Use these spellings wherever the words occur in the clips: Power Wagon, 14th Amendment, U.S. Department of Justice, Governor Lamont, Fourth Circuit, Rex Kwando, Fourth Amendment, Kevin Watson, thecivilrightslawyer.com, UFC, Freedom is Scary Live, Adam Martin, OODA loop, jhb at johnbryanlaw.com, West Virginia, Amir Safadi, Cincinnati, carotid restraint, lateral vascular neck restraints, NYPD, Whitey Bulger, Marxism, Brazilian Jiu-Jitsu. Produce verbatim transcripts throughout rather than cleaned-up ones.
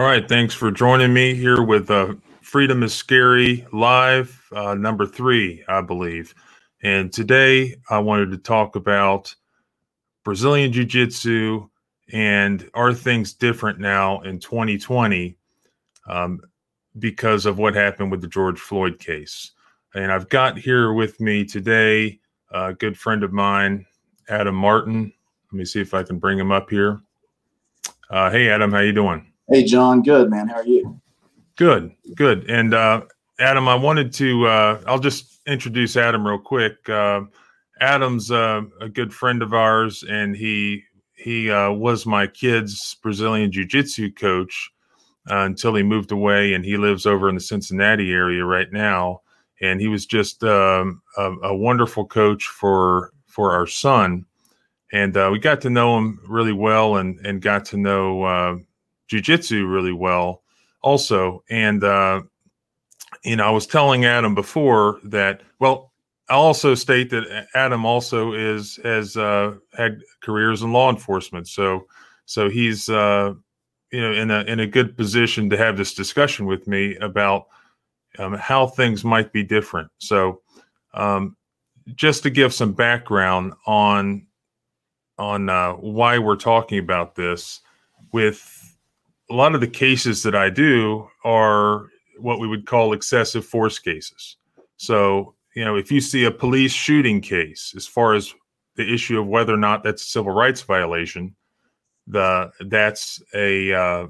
All right. Thanks for joining me here with uh, Freedom is Scary Live, uh, number three, I believe. And today I wanted to talk about Brazilian Jiu-Jitsu and are things different now in twenty twenty um, because of what happened with the George Floyd case. And I've got here with me today a good friend of mine, Adam Martin. Let me see if I can bring him up here. Uh, hey, Adam, how you doing? Hey, John. Good, man. How are you? Good, good. And uh, Adam, I wanted to, uh, I'll just introduce Adam real quick. Uh, Adam's uh, a good friend of ours, and he he uh, was my kid's Brazilian Jiu-Jitsu coach uh, until he moved away, and he lives over in the Cincinnati area right now. And he was just um, a, a wonderful coach for for our son. And uh, we got to know him really well and, and got to know uh Jiu-Jitsu really well also. And, uh, you know, I was telling Adam before that, well, I'll also state that Adam also is, has, uh, had careers in law enforcement. So, so he's, uh, you know, in a, in a good position to have this discussion with me about, um, how things might be different. So, um, just to give some background on, on, uh, why we're talking about this with, a lot of the cases that I do are what we would call excessive force cases. So, you know, if you see a police shooting case, as far as the issue of whether or not that's a civil rights violation, the that's a uh,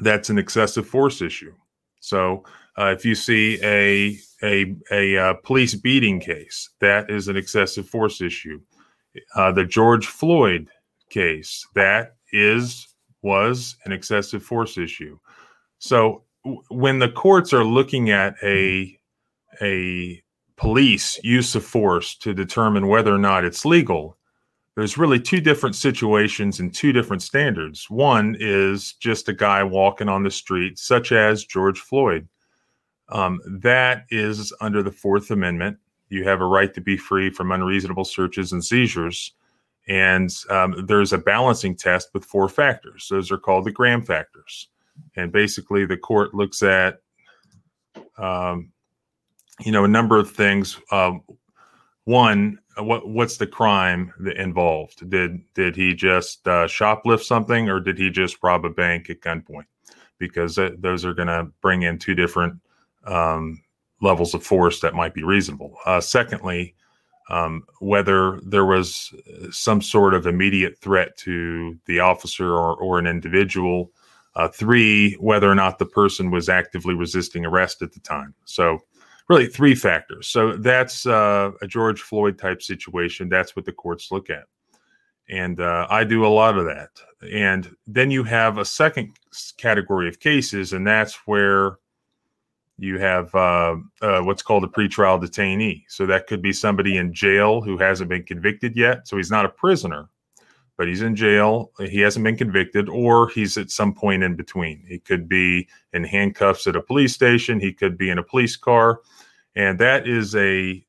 that's an excessive force issue. So, uh, if you see a a a uh, police beating case, that is an excessive force issue. Uh, the George Floyd case, that is. was an excessive force issue. So w- when the courts are looking at a a police use of force to determine whether or not it's legal, there's really two different situations and two different standards. One is just a guy walking on the street, such as George Floyd. Um, that is under the Fourth Amendment. You have a right to be free from unreasonable searches and seizures. And um, there's a balancing test with four factors. Those are called the Graham factors. And basically the court looks at, um, you know, a number of things. Um, one, what what's the crime that involved? Did, did he just uh, shoplift something or did he just rob a bank at gunpoint? Because th- those are going to bring in two different um, levels of force that might be reasonable. Uh, secondly, Um, whether there was some sort of immediate threat to the officer or, or an individual. Uh, three, whether or not the person was actively resisting arrest at the time. So really three factors. So that's uh, a George Floyd type situation. That's what the courts look at. And uh, I do a lot of that. And then you have a second category of cases, and that's where you have uh, uh, what's called a pretrial detainee. So that could be somebody in jail who hasn't been convicted yet. So he's not a prisoner, but he's in jail. He hasn't been convicted, or he's at some point in between. He could be in handcuffs at a police station. He could be in a police car. And that is a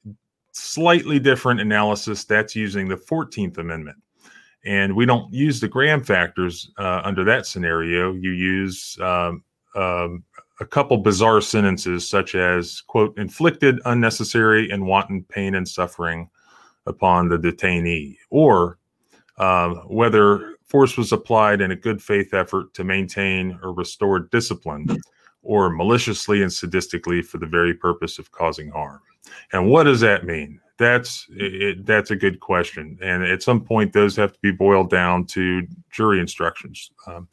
slightly different analysis. That's using the fourteenth Amendment. And we don't use the Graham factors uh, under that scenario. You use um, um, a couple bizarre sentences such as, quote, inflicted unnecessary and wanton pain and suffering upon the detainee, or uh, whether force was applied in a good faith effort to maintain or restore discipline, or maliciously and sadistically for the very purpose of causing harm. And what does that mean? That's it, that's a good question. And at some point, those have to be boiled down to jury instructions. Um,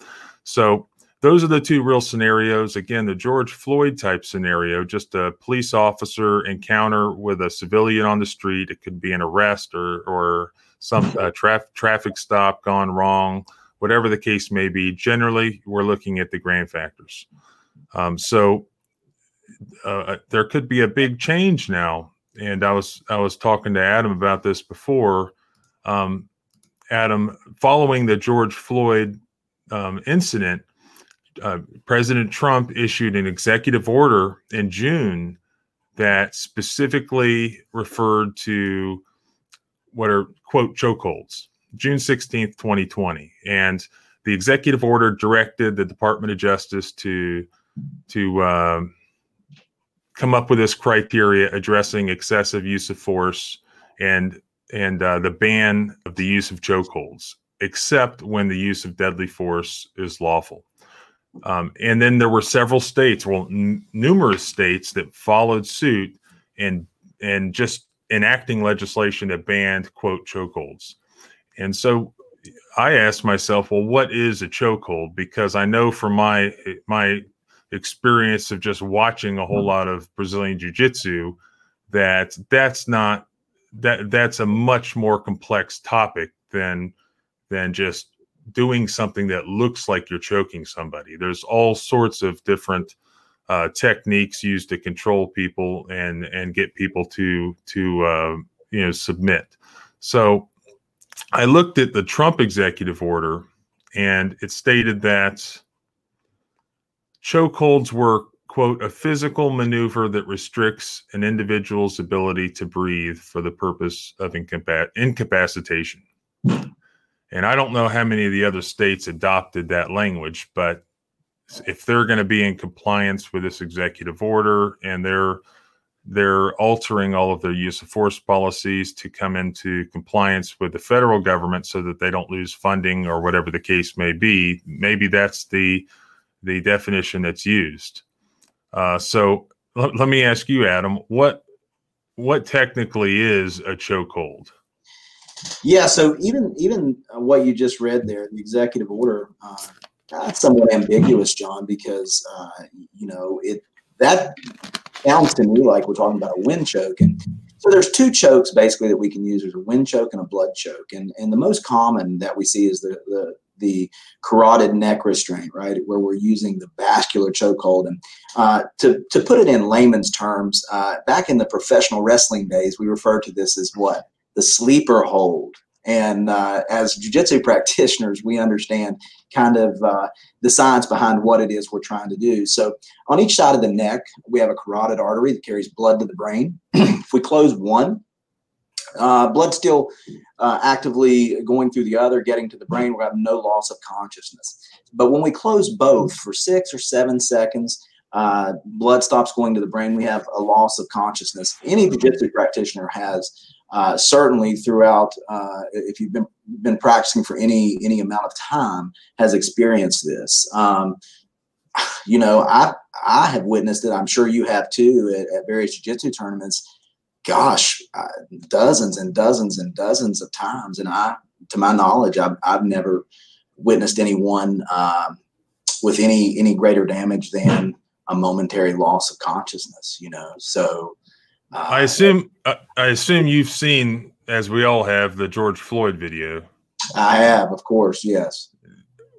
so Those are the two real scenarios. Again, the George Floyd type scenario, just a police officer encounter with a civilian on the street. It could be an arrest or or some uh, tra- traffic stop gone wrong, whatever the case may be. Generally, we're looking at the Graham factors. Um, so uh, there could be a big change now. And I was I was talking to Adam about this before. Um, Adam, following the George Floyd um, incident, Uh, President Trump issued an executive order in June that specifically referred to what are, quote, chokeholds, June sixteenth, twenty twenty. And the executive order directed the Department of Justice to to um, come up with this criteria addressing excessive use of force and and uh, the ban of the use of chokeholds, except when the use of deadly force is lawful. Um, and then there were several states, well, n- numerous states that followed suit and and just enacting legislation that banned, quote, chokeholds. And so I asked myself, well, what is a chokehold? Because I know from my my experience of just watching a whole lot of Brazilian Jiu-Jitsu that that's not that that's a much more complex topic than than just doing something that looks like you're choking somebody. There's all sorts of different uh, techniques used to control people and and get people to to uh, you know submit. So I looked at the Trump executive order, and it stated that chokeholds were, quote, a physical maneuver that restricts an individual's ability to breathe for the purpose of incapac- incapacitation. And I don't know how many of the other states adopted that language, but if they're going to be in compliance with this executive order and they're they're altering all of their use of force policies to come into compliance with the federal government so that they don't lose funding or whatever the case may be, maybe that's the the definition that's used. Uh, so l- let me ask you, Adam, what what technically is a chokehold? Yeah, so even even what you just read there, the executive order, uh, that's somewhat ambiguous, John, because uh, you know it that sounds to me like we're talking about a wind choke, and so there's two chokes basically that we can use. There's a wind choke and a blood choke, and and the most common that we see is the the, the carotid neck restraint, right, where we're using the vascular chokehold. And uh, to to put it in layman's terms, uh, back in the professional wrestling days, we refer to this as what? The sleeper hold. And uh, as jiu-jitsu practitioners, we understand kind of uh, the science behind what it is we're trying to do. So on each side of the neck, we have a carotid artery that carries blood to the brain. If we close one, uh, blood still uh, actively going through the other, getting to the brain, we'll have no loss of consciousness. But when we close both for six or seven seconds, uh, blood stops going to the brain. We have a loss of consciousness. Any jiu-jitsu practitioner has Uh, certainly throughout, uh, if you've been been practicing for any any amount of time, has experienced this. Um, you know, I I have witnessed it. I'm sure you have too at, at various jiu-jitsu tournaments. Gosh, uh, dozens and dozens and dozens of times. And I, to my knowledge, I've, I've never witnessed anyone um, with any any greater damage than a momentary loss of consciousness, you know, so. Uh, I assume I, I assume you've seen, as we all have, the George Floyd video. I have, of course, yes.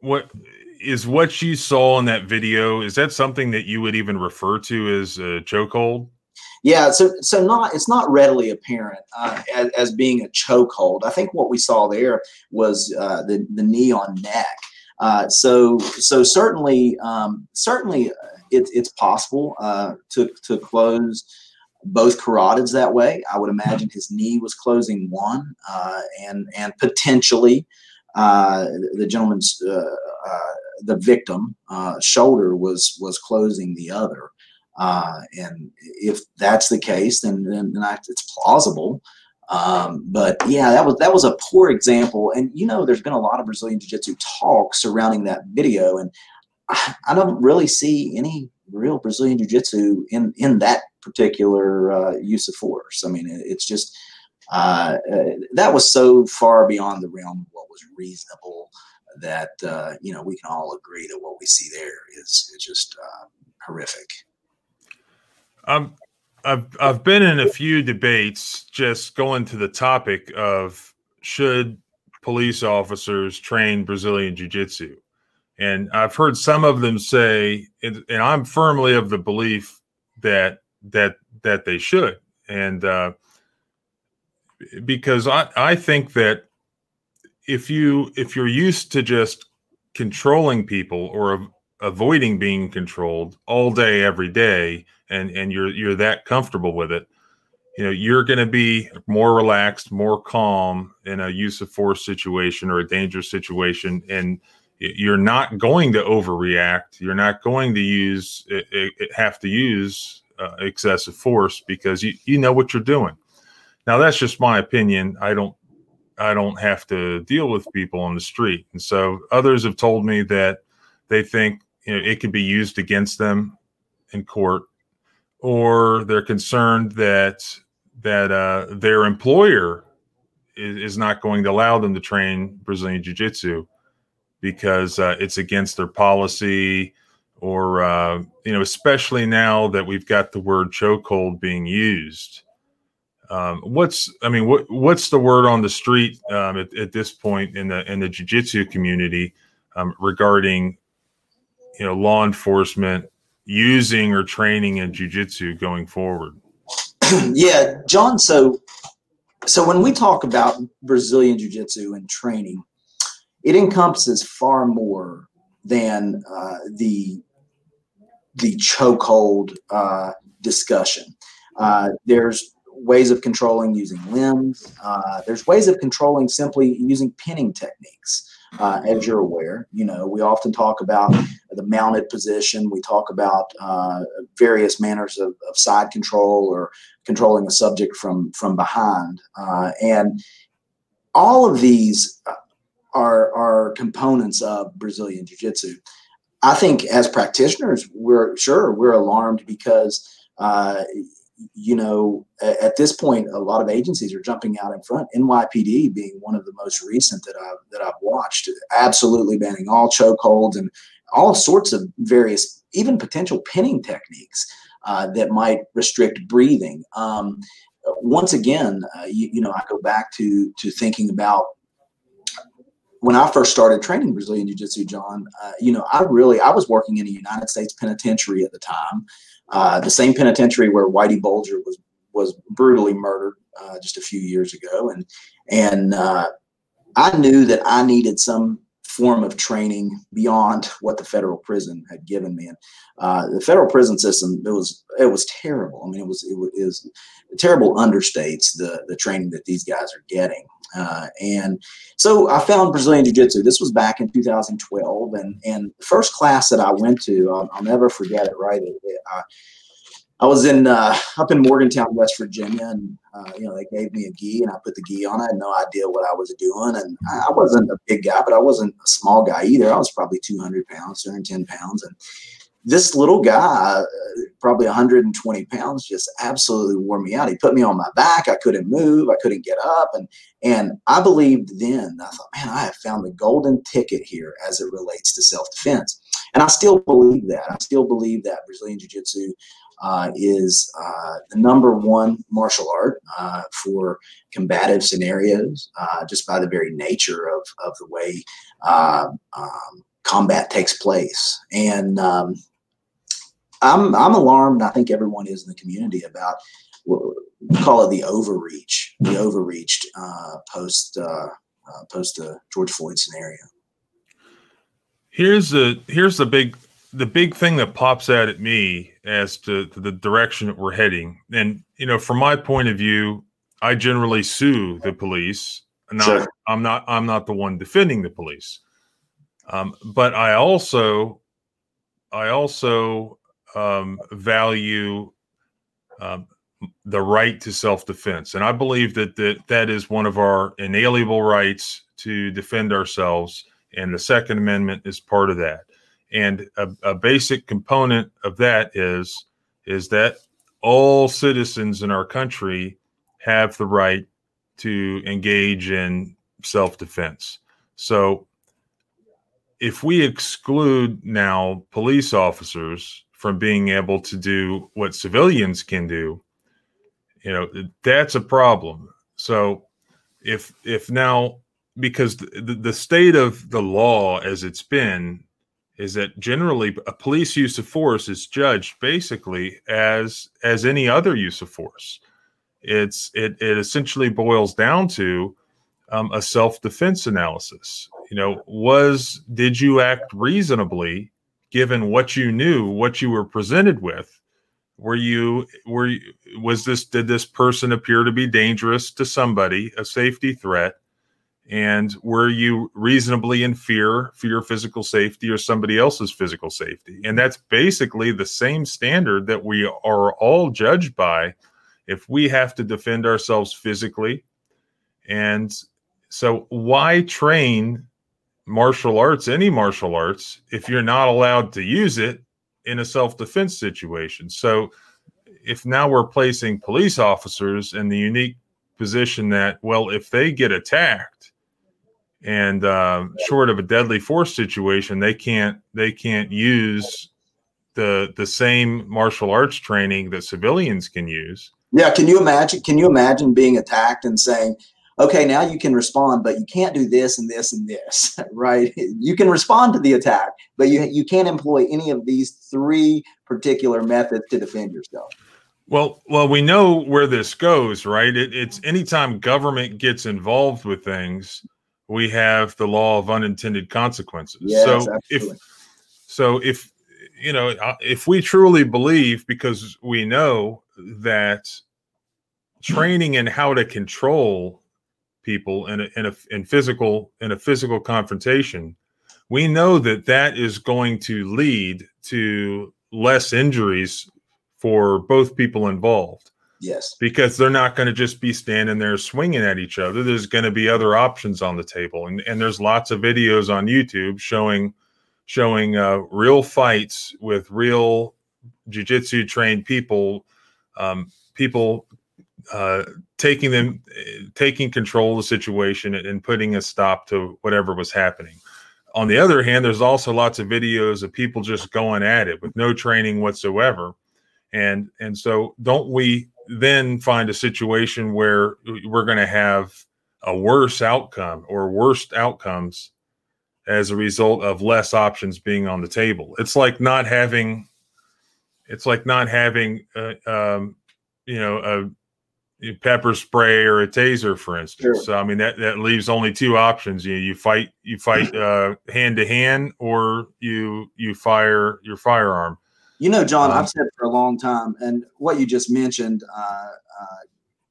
What is what you saw in that video? Is that something that you would even refer to as a chokehold? Yeah, so so not it's not readily apparent uh, as, as being a chokehold. I think what we saw there was uh, the the knee on neck. Uh, so so certainly um, certainly it, it's possible uh, to to close both carotids that way. I would imagine his knee was closing one, uh, and and potentially uh, the gentleman's uh, uh, the victim uh, shoulder was was closing the other. Uh, and if that's the case, then then, then I, it's plausible. Um, but yeah, that was that was a poor example. And you know, there's been a lot of Brazilian Jiu-Jitsu talk surrounding that video, and I, I don't really see any real Brazilian Jiu-Jitsu in in that particular uh, use of force. I mean, it, it's just uh, uh, that was so far beyond the realm of what was reasonable that uh, you know we can all agree that what we see there is, is just uh, horrific. Um, I've I've been in a few debates just going to the topic of should police officers train Brazilian Jiu-Jitsu, and I've heard some of them say, and, and I'm firmly of the belief that. that that they should. And uh, because I, I think that if you if you're used to just controlling people or av- avoiding being controlled all day, every day, and, and you're you're that comfortable with it, you know, you're going to be more relaxed, more calm in a use of force situation or a dangerous situation. And you're not going to overreact. You're not going to use it, it, have to use uh, excessive force because you, you know what you're doing. Now, that's just my opinion. I don't I don't have to deal with people on the street. And so others have told me that they think, you know, it could be used against them in court, or they're concerned that that uh, their employer is, is not going to allow them to train Brazilian Jiu-Jitsu because uh, it's against their policy, or, uh, you know, especially now that we've got the word chokehold being used. Um, what's, I mean, what, what's the word on the street um, at, at this point in the, in the jiu-jitsu community um, regarding, you know, law enforcement using or training in jiu-jitsu going forward? Yeah, John. So, so when we talk about Brazilian jiu-jitsu and training, it encompasses far more than uh, the, the chokehold uh, discussion. Uh, there's ways of controlling using limbs. Uh, there's ways of controlling simply using pinning techniques. Uh, as you're aware, you know, we often talk about the mounted position. We talk about uh, various manners of, of side control or controlling a subject from, from behind. Uh, and all of these are, are components of Brazilian Jiu-Jitsu. I think as practitioners, we're sure we're alarmed because, uh, you know, at this point, a lot of agencies are jumping out in front. N Y P D being one of the most recent that I've that I've watched, absolutely banning all chokeholds and all sorts of various, even potential pinning techniques uh, that might restrict breathing. Um, once again, uh, you, you know, I go back to to thinking about when I first started training Brazilian Jiu-Jitsu, John. Uh, you know, I really I was working in a United States penitentiary at the time. Uh, the same penitentiary where Whitey Bulger was was brutally murdered uh, just a few years ago, and and uh, I knew that I needed some form of training beyond what the federal prison had given me. And uh, the federal prison system, it was it was terrible. I mean, it was it was, it was terrible. Understates the the training that these guys are getting. Uh, and so I found Brazilian Jiu-Jitsu. This was back in two thousand twelve, and and the first class that I went to, I'll, I'll never forget it. Right, I, I was in uh, up in Morgantown, West Virginia, and uh, you know, they gave me a gi, and I put the gi on. I had no idea what I was doing, and I, I wasn't a big guy, but I wasn't a small guy either. I was probably two hundred pounds, two hundred ten pounds, and this little guy, probably one hundred twenty pounds, just absolutely wore me out. He put me on my back. I couldn't move. I couldn't get up. And and I believed then, I thought, man, I have found the golden ticket here as it relates to self-defense. And I still believe that. I still believe that Brazilian Jiu-Jitsu uh, is uh, the number one martial art uh, for combative scenarios, uh, just by the very nature of, of the way uh, um, combat takes place. And um, I'm I'm alarmed. I think everyone is in the community about we'll call it the overreach, the overreached uh, post uh, uh, post the George Floyd scenario. Here's the here's the big the big thing that pops out at me as to, to the direction that we're heading. And you know, from my point of view, I generally sue the police. Not, sure. I'm not I'm not the one defending the police, um, but I also I also Um, value um, the right to self-defense. And I believe that, that that is one of our inalienable rights to defend ourselves. And the Second Amendment is part of that. And a, a basic component of that is, is that all citizens in our country have the right to engage in self-defense. So if we exclude now police officers from being able to do what civilians can do, you know, that's a problem. So if, if now, because the, the state of the law as it's been is that generally a police use of force is judged basically as, as any other use of force. It's, it, it essentially boils down to um, a self-defense analysis. You know, was, did you act reasonably given what you knew, what you were presented with? Were you, were you, was this, did this person appear to be dangerous to somebody, a safety threat? And were you reasonably in fear for your physical safety or somebody else's physical safety? And that's basically the same standard that we are all judged by if we have to defend ourselves physically. And so why train martial arts, any martial arts, if you're not allowed to use it in a self-defense situation? So if now we're placing police officers in the unique position that, well, if they get attacked and uh, short of a deadly force situation, they can't they can't use the the same martial arts training that civilians can use. Yeah, can you imagine? Can you imagine being attacked and saying, okay, now you can respond, but you can't do this and this and this, right? You can respond to the attack, but you you can't employ any of these three particular methods to defend yourself. Well, well, we know where this goes, right? It, it's anytime government gets involved with things, we have the law of unintended consequences. Yes, so absolutely. if so if you know, if we truly believe, because we know that training in how to control people in a, in a in physical in a physical confrontation, we know that that is going to lead to less injuries for both people involved. Yes, because they're not going to just be standing there swinging at each other. There's going to be other options on the table, and and there's lots of videos on YouTube showing showing uh, real fights with real jiu-jitsu trained people, um, people. Uh, taking them, uh, taking control of the situation and, and putting a stop to whatever was happening. On the other hand, there's also lots of videos of people just going at it with no training whatsoever. And and so don't we then find a situation where we're going to have a worse outcome or worst outcomes as a result of less options being on the table? It's like not having, it's like not having, uh, um, you know, a pepper spray or a taser, for instance. Sure. So, I mean, that, that leaves only two options. You you fight you fight uh, hand to hand, or you you fire your firearm. You know, John, um, I've said for a long time, and what you just mentioned uh, uh,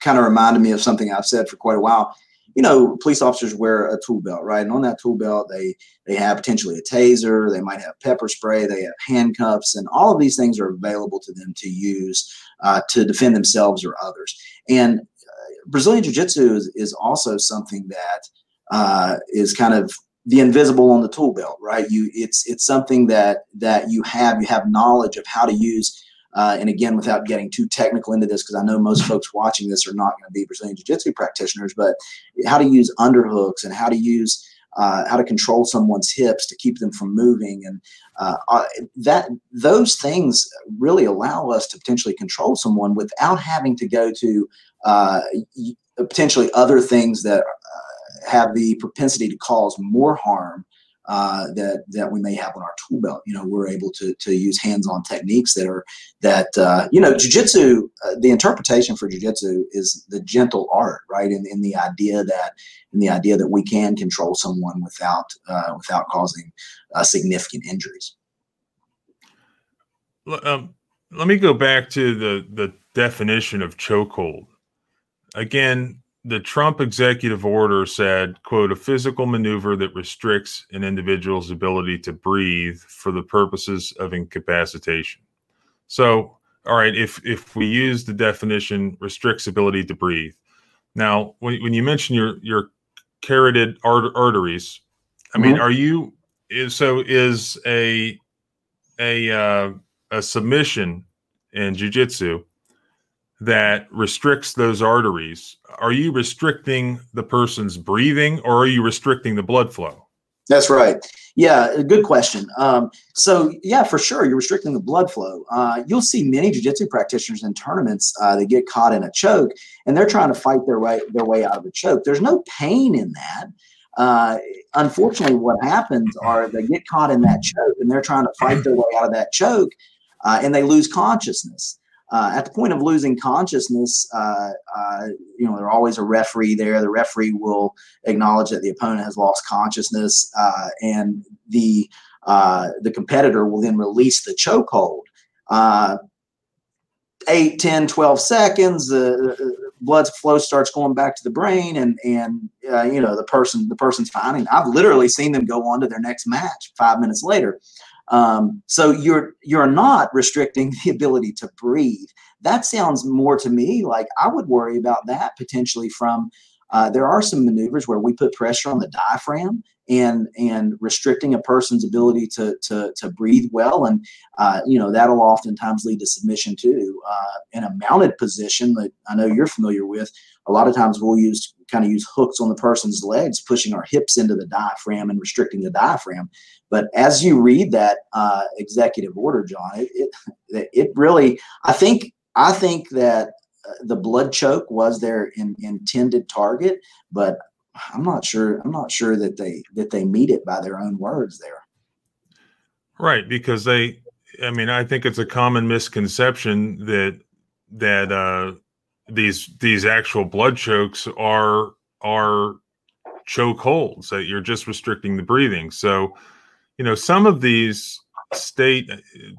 kind of reminded me of something I've said for quite a while. You know, police officers wear a tool belt, right? And on that tool belt, they they have potentially a taser, they might have pepper spray, they have handcuffs, and all of these things are available to them to use uh, to defend themselves or others. And uh, Brazilian Jiu-Jitsu is, is also something that uh, is kind of the invisible on the tool belt, right? You, it's it's something that that you have you have knowledge of how to use. Uh, and again, without getting too technical into this, because I know most folks watching this are not going to be Brazilian Jiu-Jitsu practitioners, but how to use underhooks and how to use uh, how to control someone's hips to keep them from moving, and uh, that those things really allow us to potentially control someone without having to go to uh, potentially other things that uh, have the propensity to cause more harm. Uh, that that we may have on our tool belt. You know, we're able to to use hands-on techniques that are that uh, you know, jiu-jitsu. Uh, the interpretation for jiu-jitsu is the gentle art, right? In in the idea that in the idea that we can control someone without uh, without causing uh, significant injuries. Um, let me go back to the the definition of chokehold again. The Trump executive order said, quote, a physical maneuver that restricts an individual's ability to breathe for the purposes of incapacitation. So, all right, if if we use the definition restricts ability to breathe. Now, when, when you mention your, your carotid art- arteries, I mm-hmm. mean, are you, is, so is a, a, uh, a submission in jiu-jitsu that restricts those arteries, are you restricting the person's breathing, or are you restricting the blood flow? That's right. Yeah, good question. Um, so, yeah, for sure, you're restricting the blood flow. Uh, you'll see many jiu-jitsu practitioners in tournaments uh, that get caught in a choke, and they're trying to fight their way their way out of the choke. There's no pain in that. Uh, unfortunately, what happens are they get caught in that choke, and they're trying to fight their way out of that choke, uh, and they lose consciousness. Uh, at the point of losing consciousness, uh, uh, you know, there's always a referee there. The referee will acknowledge that the opponent has lost consciousness, uh, and the uh, the competitor will then release the chokehold. Uh, eight, ten, twelve seconds, uh, blood flow starts going back to the brain, and and uh, you know the person the person's fine. I've literally seen them go on to their next match five minutes later. Um, so you're you're not restricting the ability to breathe. That sounds more to me like I would worry about that potentially from. Uh, there are some maneuvers where we put pressure on the diaphragm and and restricting a person's ability to to to breathe well, and uh, you know that'll oftentimes lead to submission too. Uh, in a mounted position that I know you're familiar with, a lot of times we'll use kind of use hooks on the person's legs, pushing our hips into the diaphragm and restricting the diaphragm. But as you read that uh, executive order, John, it, it it really I think I think that. The blood choke was their in, intended target, but I'm not sure. I'm not sure that they that they meet it by their own words there. Right, because they. I mean, I think it's a common misconception that that uh, these these actual blood chokes are are choke holds, that you're just restricting the breathing. So, you know, some of these state.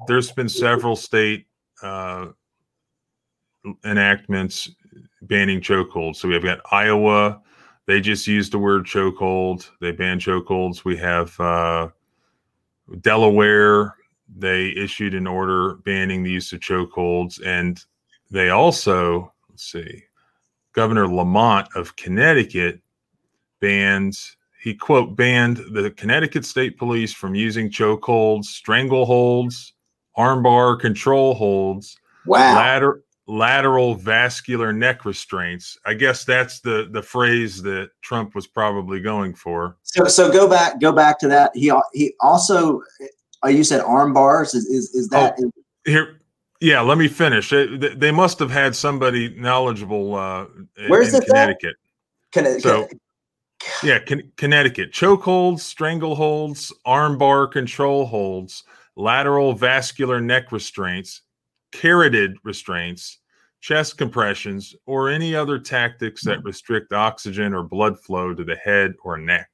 There's been several state. Uh, enactments banning chokeholds. So we've got Iowa. They just used the word chokehold. They banned chokeholds. We have uh, Delaware. They issued an order banning the use of chokeholds. And they also, let's see, Governor Lamont of Connecticut banned, he quote, banned the Connecticut State Police from using chokeholds, strangleholds, armbar control holds, wow. ladder. lateral vascular neck restraints. I guess that's the, the phrase that Trump was probably going for. So, so go back, go back to that. He he also, oh, you said arm bars. Is is, is that oh, here? Yeah, let me finish. It, they must have had somebody knowledgeable. Uh, Where's in the Connecticut? Connecticut. So, yeah, con- Connecticut. Chokeholds, strangleholds, arm bar control holds, lateral vascular neck restraints, carotid restraints, chest compressions, or any other tactics that restrict oxygen or blood flow to the head or neck.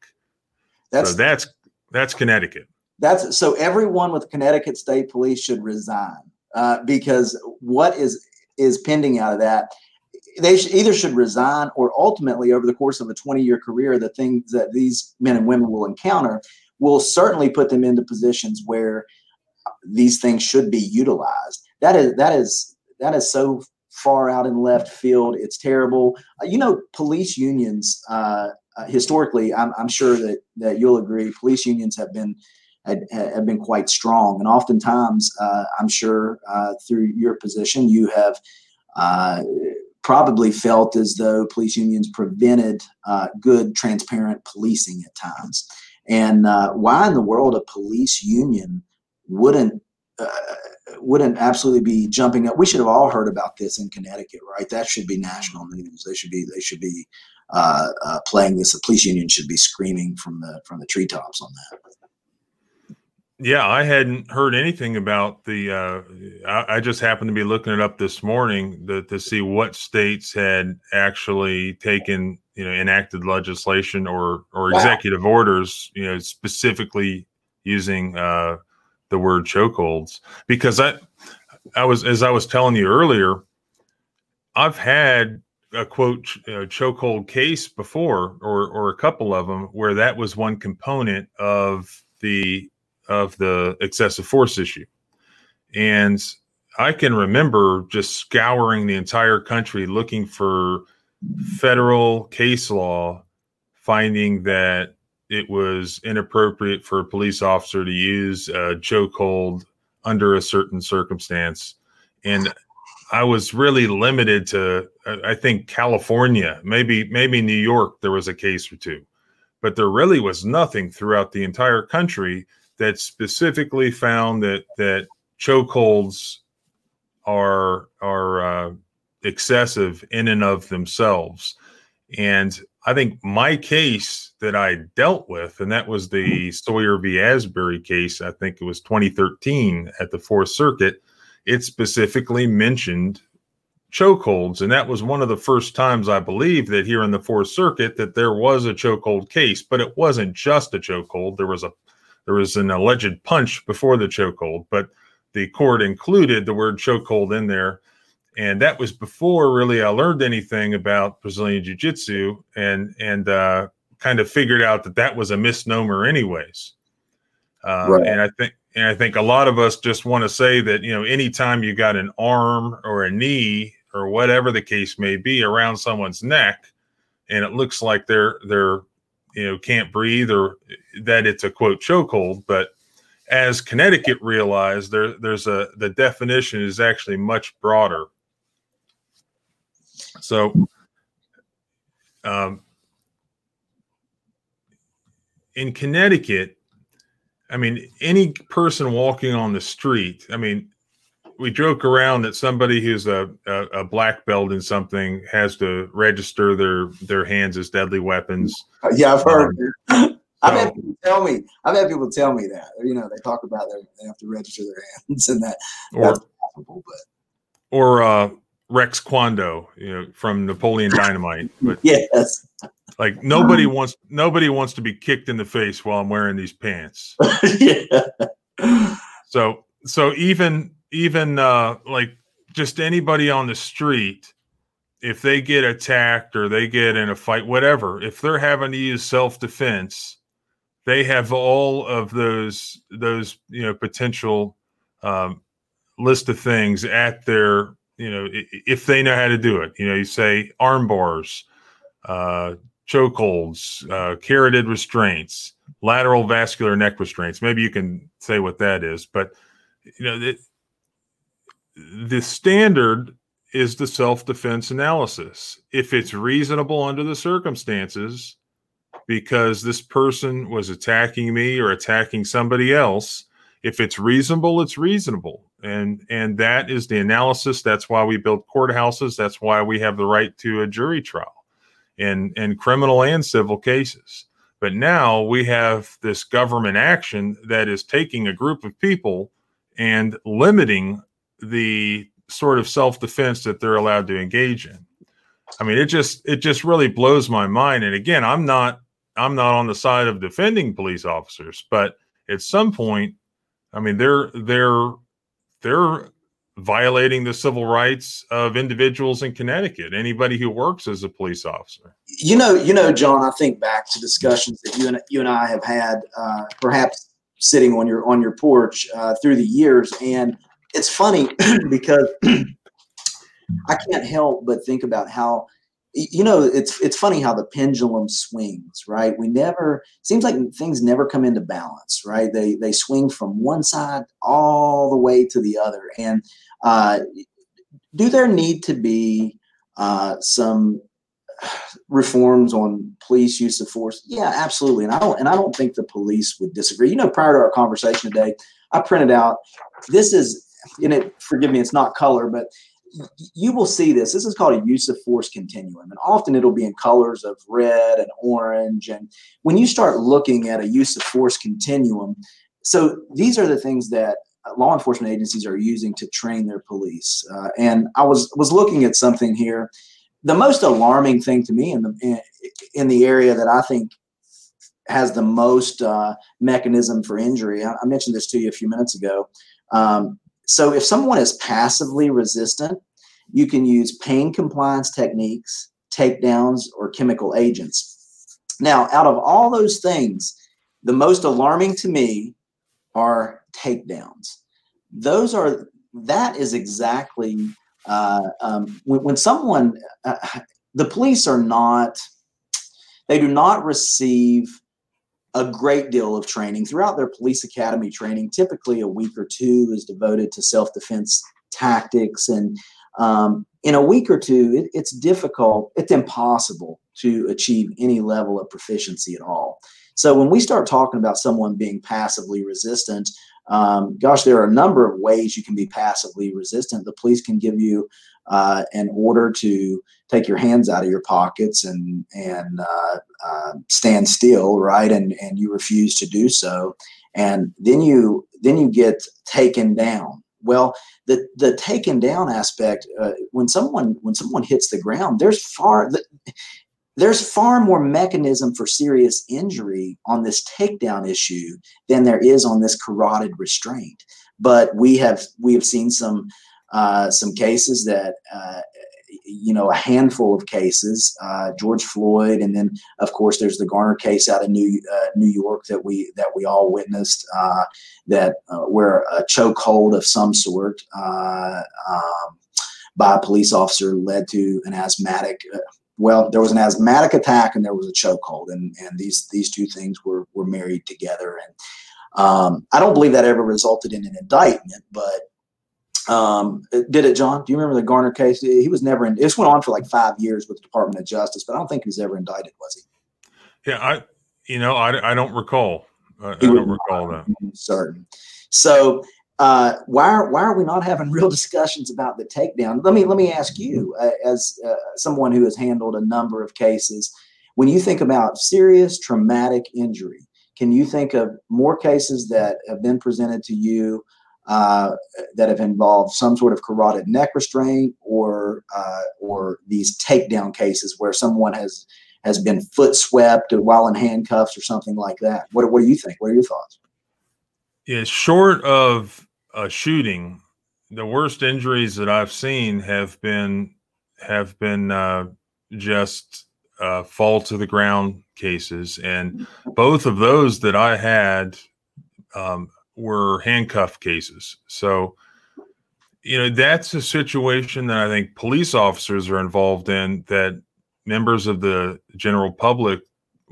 That's, so that's that's Connecticut. That's so everyone with Connecticut State Police should resign uh, because what is is pending out of that, they should, either should resign or ultimately over the course of a twenty-year career, the things that these men and women will encounter will certainly put them into positions where these things should be utilized. That is that is that is so far out in left field. It's terrible. Uh, you know, police unions uh, uh, historically, I'm, I'm sure that, that you'll agree. Police unions have been have, have been quite strong, and oftentimes, uh, I'm sure uh, through your position, you have uh, probably felt as though police unions prevented uh, good, transparent policing at times. And uh, why in the world a police union wouldn't? Uh, wouldn't absolutely be jumping up. We should have all heard about this in Connecticut, right? That should be national news. They should be, they should be uh, uh, playing this. The police union should be screaming from the, from the treetops on that. Yeah. I hadn't heard anything about the, uh, I, I just happened to be looking it up this morning to, to see what states had actually taken, you know, enacted legislation or, or wow. executive orders, you know, specifically using, uh, the word chokeholds, because I, I was, as I was telling you earlier, I've had a quote ch- uh, chokehold case before, or, or a couple of them where that was one component of the, of the excessive force issue. And I can remember just scouring the entire country, looking for federal case law, finding that it was inappropriate for a police officer to use a chokehold under a certain circumstance. And I was really limited to, I think, California, maybe, maybe New York, there was a case or two, but there really was nothing throughout the entire country that specifically found that, that chokeholds are, are uh, excessive in and of themselves. And I think my case that I dealt with, and that was the Sawyer v. Asbury case, I think it was twenty thirteen at the Fourth Circuit, it specifically mentioned chokeholds. And that was one of the first times, I believe, that here in the Fourth Circuit that there was a chokehold case, but it wasn't just a chokehold. There was a there was an alleged punch before the chokehold, but the court included the word chokehold in there. And that was before really I learned anything about Brazilian Jiu-Jitsu, and and uh, kind of figured out that that was a misnomer anyways. Uh, right. And I think and I think a lot of us just want to say that, you know, anytime you got an arm or a knee or whatever the case may be around someone's neck, and it looks like they're they're you know can't breathe, or that it's a quote chokehold, but as Connecticut realized, there there's a the definition is actually much broader. So, um, in Connecticut, I mean, any person walking on the street, I mean, we joke around that somebody who's a, a, a black belt in something has to register their, their hands as deadly weapons. Yeah, I've heard. Um, I've so, had people tell me. I've had people tell me that. You know, they talk about their, they have to register their hands and that. Or, that's possible, but. Or uh, Rex Kwando, you know, from Napoleon Dynamite. But yes. Like nobody wants nobody wants to be kicked in the face while I'm wearing these pants. yeah. So so even even uh, like just anybody on the street, if they get attacked or they get in a fight, whatever, if they're having to use self-defense, they have all of those those you know potential um, list of things at their, you know, if they know how to do it. You know, you say arm bars, uh, chokeholds, uh, carotid restraints, lateral vascular neck restraints. Maybe you can say what that is, but you know, it, the standard is the self-defense analysis. If it's reasonable under the circumstances, because this person was attacking me or attacking somebody else, if it's reasonable, it's reasonable. And, and that is the analysis. That's why we build courthouses. That's why we have the right to a jury trial in, in criminal and civil cases. But now we have this government action that is taking a group of people and limiting the sort of self-defense that they're allowed to engage in. I mean, it just, it just really blows my mind. And again, I'm not, I'm not on the side of defending police officers, but at some point, I mean, they're, they're, they're violating the civil rights of individuals in Connecticut, anybody who works as a police officer. You know, you know, John, I think back to discussions that you and you and I have had, uh, perhaps sitting on your on your porch uh, through the years. And it's funny because I can't help but think about how, you know, it's it's funny how the pendulum swings, right? We never seems like things never come into balance, right? They they swing from one side all the way to the other. And uh, do there need to be uh, some reforms on police use of force? Yeah, absolutely. And I don't and I don't think the police would disagree. You know, prior to our conversation today, I printed out this is and it forgive me, it's not color, but you will see this. This is called a use of force continuum. And often it'll be in colors of red and orange. And when you start looking at a use of force continuum, so these are the things that law enforcement agencies are using to train their police. Uh, and I was, was looking at something here. The most alarming thing to me in the, in, in the area that I think has the most uh, mechanism for injury. I, I mentioned this to you a few minutes ago. Um, So if someone is passively resistant, you can use pain compliance techniques, takedowns, or chemical agents. Now, out of all those things, the most alarming to me are takedowns. Those are, that is exactly, uh, um, when, when someone, uh, the police are not, they do not receive a great deal of training throughout their police academy training. Typically a week or two is devoted to self-defense tactics. And um, in a week or two, it, it's difficult, it's impossible to achieve any level of proficiency at all. So when we start talking about someone being passively resistant, um, gosh, there are a number of ways you can be passively resistant. The police can give you uh, an order to take your hands out of your pockets and, and uh, uh, stand still, right? And, and you refuse to do so. And then you, then you get taken down. Well, the, the taken down aspect, uh, when someone, when someone hits the ground, there's far, the, there's far more mechanism for serious injury on this takedown issue than there is on this carotid restraint. But we have, we have seen some, uh, some cases that, uh, you know, a handful of cases, uh, George Floyd. And then, of course, there's the Garner case out of New uh, New York that we that we all witnessed uh, that uh, where a chokehold of some sort uh, um, by a police officer led to an asthmatic. Uh, well, there was an asthmatic attack and there was a chokehold. And, and these these two things were were married together. And um, I don't believe that ever resulted in an indictment, but. Um, did it, John? Do you remember the Garner case? He was never in, this went on for like five years with the Department of Justice, but I don't think he was ever indicted, was he? Yeah, I, you know, I, I don't recall. I, I don't recall that. Certain. So, uh, why are, why are we not having real discussions about the takedown? Let me, let me ask you, uh, as uh, someone who has handled a number of cases, when you think about serious traumatic injury, can you think of more cases that have been presented to you Uh, that have involved some sort of carotid neck restraint or uh, or these takedown cases where someone has has been foot swept while in handcuffs or something like that? What, what do you think? What are your thoughts? Yeah, short of a shooting, the worst injuries that I've seen have been have been uh, just uh, fall to the ground cases, and both of those that I had. Um, were handcuff cases. So, you know, that's a situation that I think police officers are involved in that members of the general public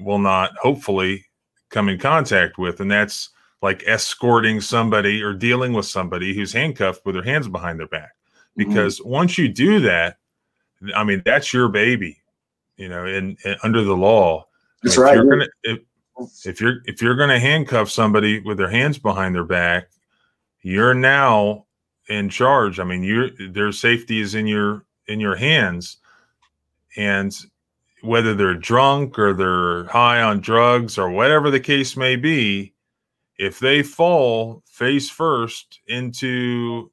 will not hopefully come in contact with. And that's like escorting somebody or dealing with somebody who's handcuffed with their hands behind their back. Because mm-hmm. once you do that, I mean, that's your baby, you know, and, and under the law. That's right. If you're gonna, if, If you're if you're going to handcuff somebody with their hands behind their back, you're now in charge. I mean, you're, their safety is in your in your hands, and whether they're drunk or they're high on drugs or whatever the case may be, if they fall face first into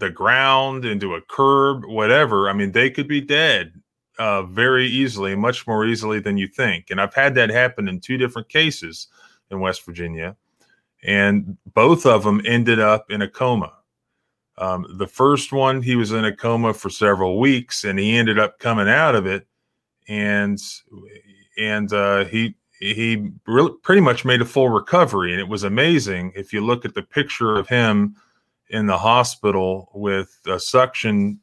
the ground, into a curb, whatever, I mean, they could be dead. Uh, very easily, much more easily than you think. And I've had that happen in two different cases in West Virginia. And both of them ended up in a coma. Um, the first one, he was in a coma for several weeks and he ended up coming out of it. And, and uh, he, he really pretty much made a full recovery. And it was amazing. If you look at the picture of him in the hospital with a suction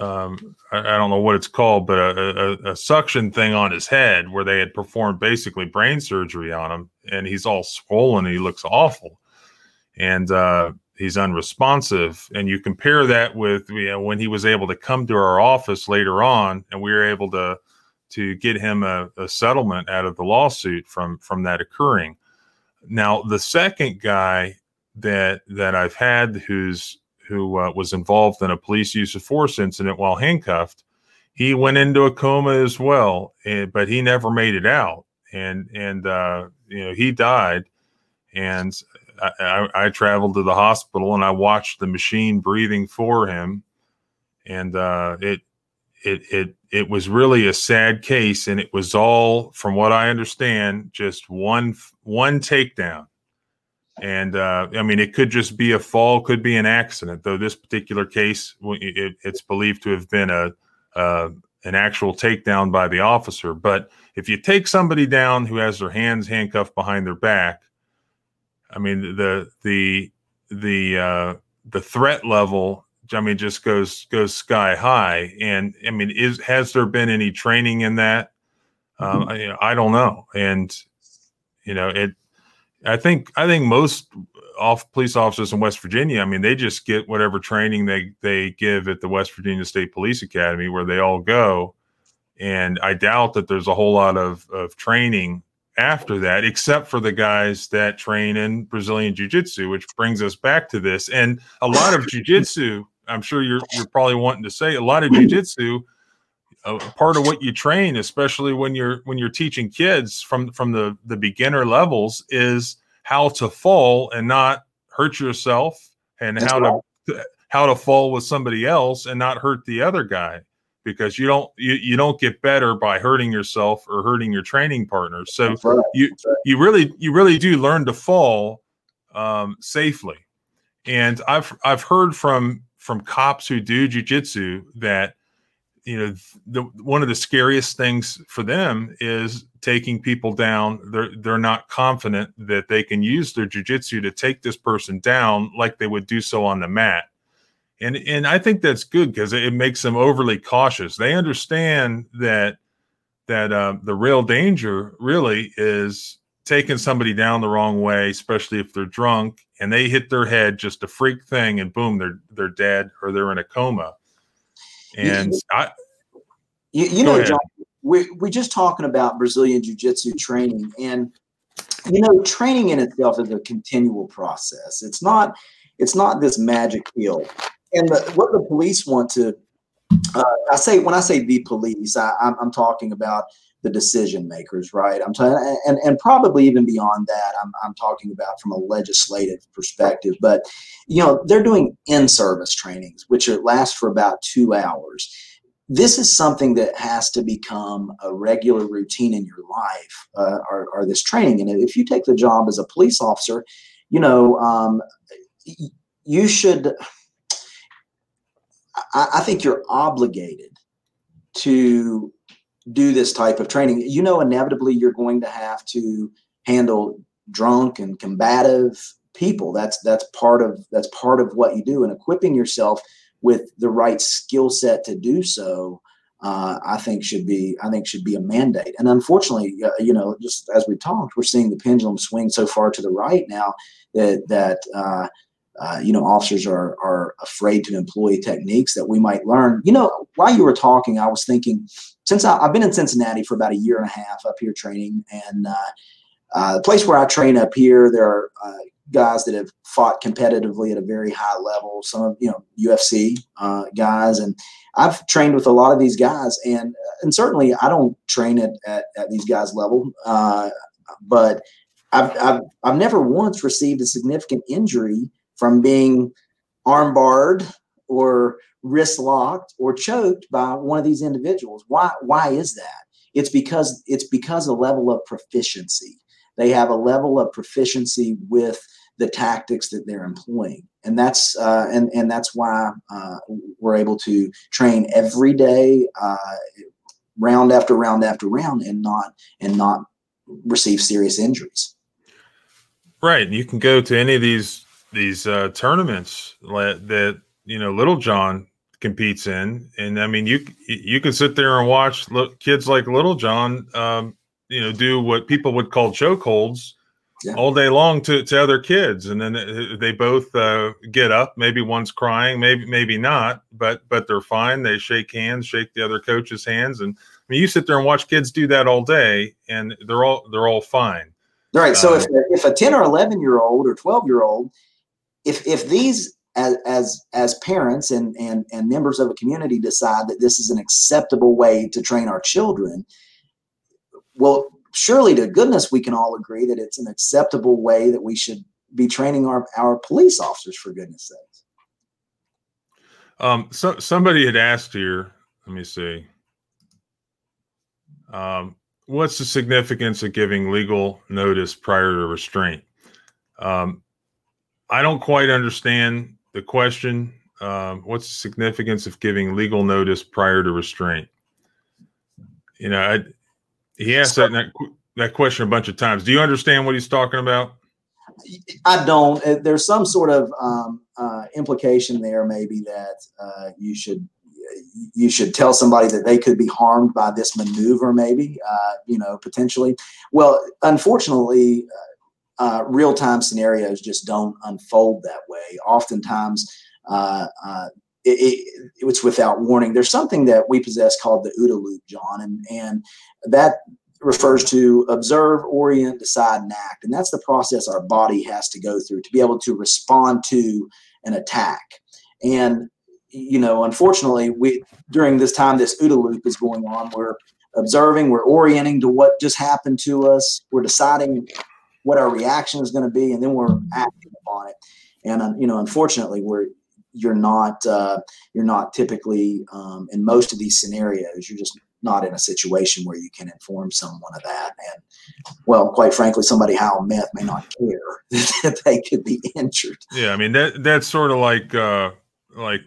Um, I, I don't know what it's called, but a, a, a suction thing on his head where they had performed basically brain surgery on him, and he's all swollen. And he looks awful, and uh, he's unresponsive. And you compare that with, you know, when he was able to come to our office later on, and we were able to to get him a, a settlement out of the lawsuit from from that occurring. Now, the second guy that that I've had who's who uh, was involved in a police use of force incident while handcuffed, he went into a coma as well, and, but he never made it out. And, and uh, you know, he died. And I, I, I traveled to the hospital and I watched the machine breathing for him. And uh, it, it, it, it was really a sad case. And it was all, from what I understand, just one, one takedown. And, uh, I mean, it could just be a fall, could be an accident, though this particular case, it, it's believed to have been a uh, an actual takedown by the officer. But if you take somebody down who has their hands handcuffed behind their back, I mean, the the the uh, the threat level, I mean, just goes goes sky high. And, I mean, is has there been any training in that? Um, mm-hmm. I, I don't know. And, you know, it. I think I think most off police officers in West Virginia, I mean, they just get whatever training they, they give at the West Virginia State Police Academy where they all go. And I doubt that there's a whole lot of, of training after that, except for the guys that train in Brazilian Jiu-Jitsu, which brings us back to this. And a lot of Jiu-Jitsu, I'm sure you're you're probably wanting to say, a lot of Jiu-Jitsu, a part of what you train, especially when you're when you're teaching kids from from the the beginner levels, is how to fall and not hurt yourself, and That's how right. to how to fall with somebody else and not hurt the other guy, because you don't you, you don't get better by hurting yourself or hurting your training partner. So right. you right. you really you really do learn to fall um, safely. And I've I've heard from from cops who do jiu-jitsu that, you know, the, one of the scariest things for them is taking people down. They're, they're not confident that they can use their jiu-jitsu to take this person down like they would do so on the mat. And, and I think that's good because it makes them overly cautious. They understand that, that uh, the real danger really is taking somebody down the wrong way, especially if they're drunk and they hit their head, just a freak thing, and boom, they're, they're dead or they're in a coma. And you, I, you, you know, John, we, we're just talking about Brazilian Jiu-Jitsu training, and, you know, training in itself is a continual process. It's not, it's not this magic pill. And the, what the police want to, uh, I say, when I say the police, I, I'm, I'm talking about the decision makers, right? I'm talking, and, and probably even beyond that, I'm, I'm talking about from a legislative perspective. But, you know, they're doing in-service trainings, which are, last for about two hours. This is something that has to become a regular routine in your life, uh, or, or this training. And if you take the job as a police officer, you know, um, you should, I, I think you're obligated to do this type of training. You know, inevitably you're going to have to handle drunk and combative people. That's, that's part of, that's part of what you do, and equipping yourself with the right skill set to do so, uh, I think should be, I think should be a mandate. And unfortunately, uh, you know, just as we talked, we're seeing the pendulum swing so far to the right now that, that, uh, Uh, you know, officers are are afraid to employ techniques that we might learn. You know, while you were talking, I was thinking, since I, I've been in Cincinnati for about a year and a half up here training, and uh, uh, the place where I train up here, there are uh, guys that have fought competitively at a very high level, some of, you know, U F C uh, guys. And I've trained with a lot of these guys, and and certainly I don't train at, at, at these guys' level, uh, but I've, I've, I've never once received a significant injury from being armbarred or wrist locked or choked by one of these individuals. Why, why is that? It's because it's because a level of proficiency. They have a level of proficiency with the tactics that they're employing. And that's, uh, and, and that's why uh, we're able to train every day, uh, round after round after round, and not, and not receive serious injuries. Right. You can go to any of these, these uh, tournaments that, you know, Little John competes in. And I mean, you, you can sit there and watch li- kids like Little John, um, you know, do what people would call chokeholds yeah. all day long to, to other kids. And then they both uh, get up. Maybe one's crying, maybe, maybe not, but, but they're fine. They shake hands, shake the other coach's hands. And I mean, you sit there and watch kids do that all day, and they're all, they're all fine. All right. So um, if, if a ten or eleven year old or twelve year old, If if these, as as as parents and, and and members of a community, decide that this is an acceptable way to train our children, well, surely to goodness we can all agree that it's an acceptable way that we should be training our, our police officers, for goodness sakes. Um, so somebody had asked here, let me see, um, what's the significance of giving legal notice prior to restraint? Um I don't quite understand the question. Um, what's the significance of giving legal notice prior to restraint? You know, I, he asked that, that that question a bunch of times. Do you understand what he's talking about? I don't. There's some sort of um, uh, implication there, maybe, that uh, you should you should tell somebody that they could be harmed by this maneuver, maybe, uh, you know, potentially. Well, unfortunately, uh, Uh, real-time scenarios just don't unfold that way. Oftentimes, uh, uh, it, it, it's without warning. There's something that we possess called the OODA loop, John, and, and that refers to observe, orient, decide, and act. And that's the process our body has to go through to be able to respond to an attack. And, you know, unfortunately, we during this time, this OODA loop is going on. We're observing, we're orienting to what just happened to us. We're deciding what our reaction is going to be, and then we're acting upon it. And uh, you know, unfortunately, we're you're not uh, you're not typically um, in most of these scenarios. You're just not in a situation where you can inform someone of that. And well, quite frankly, somebody high on meth may not care that they could be injured. Yeah, I mean that that's sort of like uh, like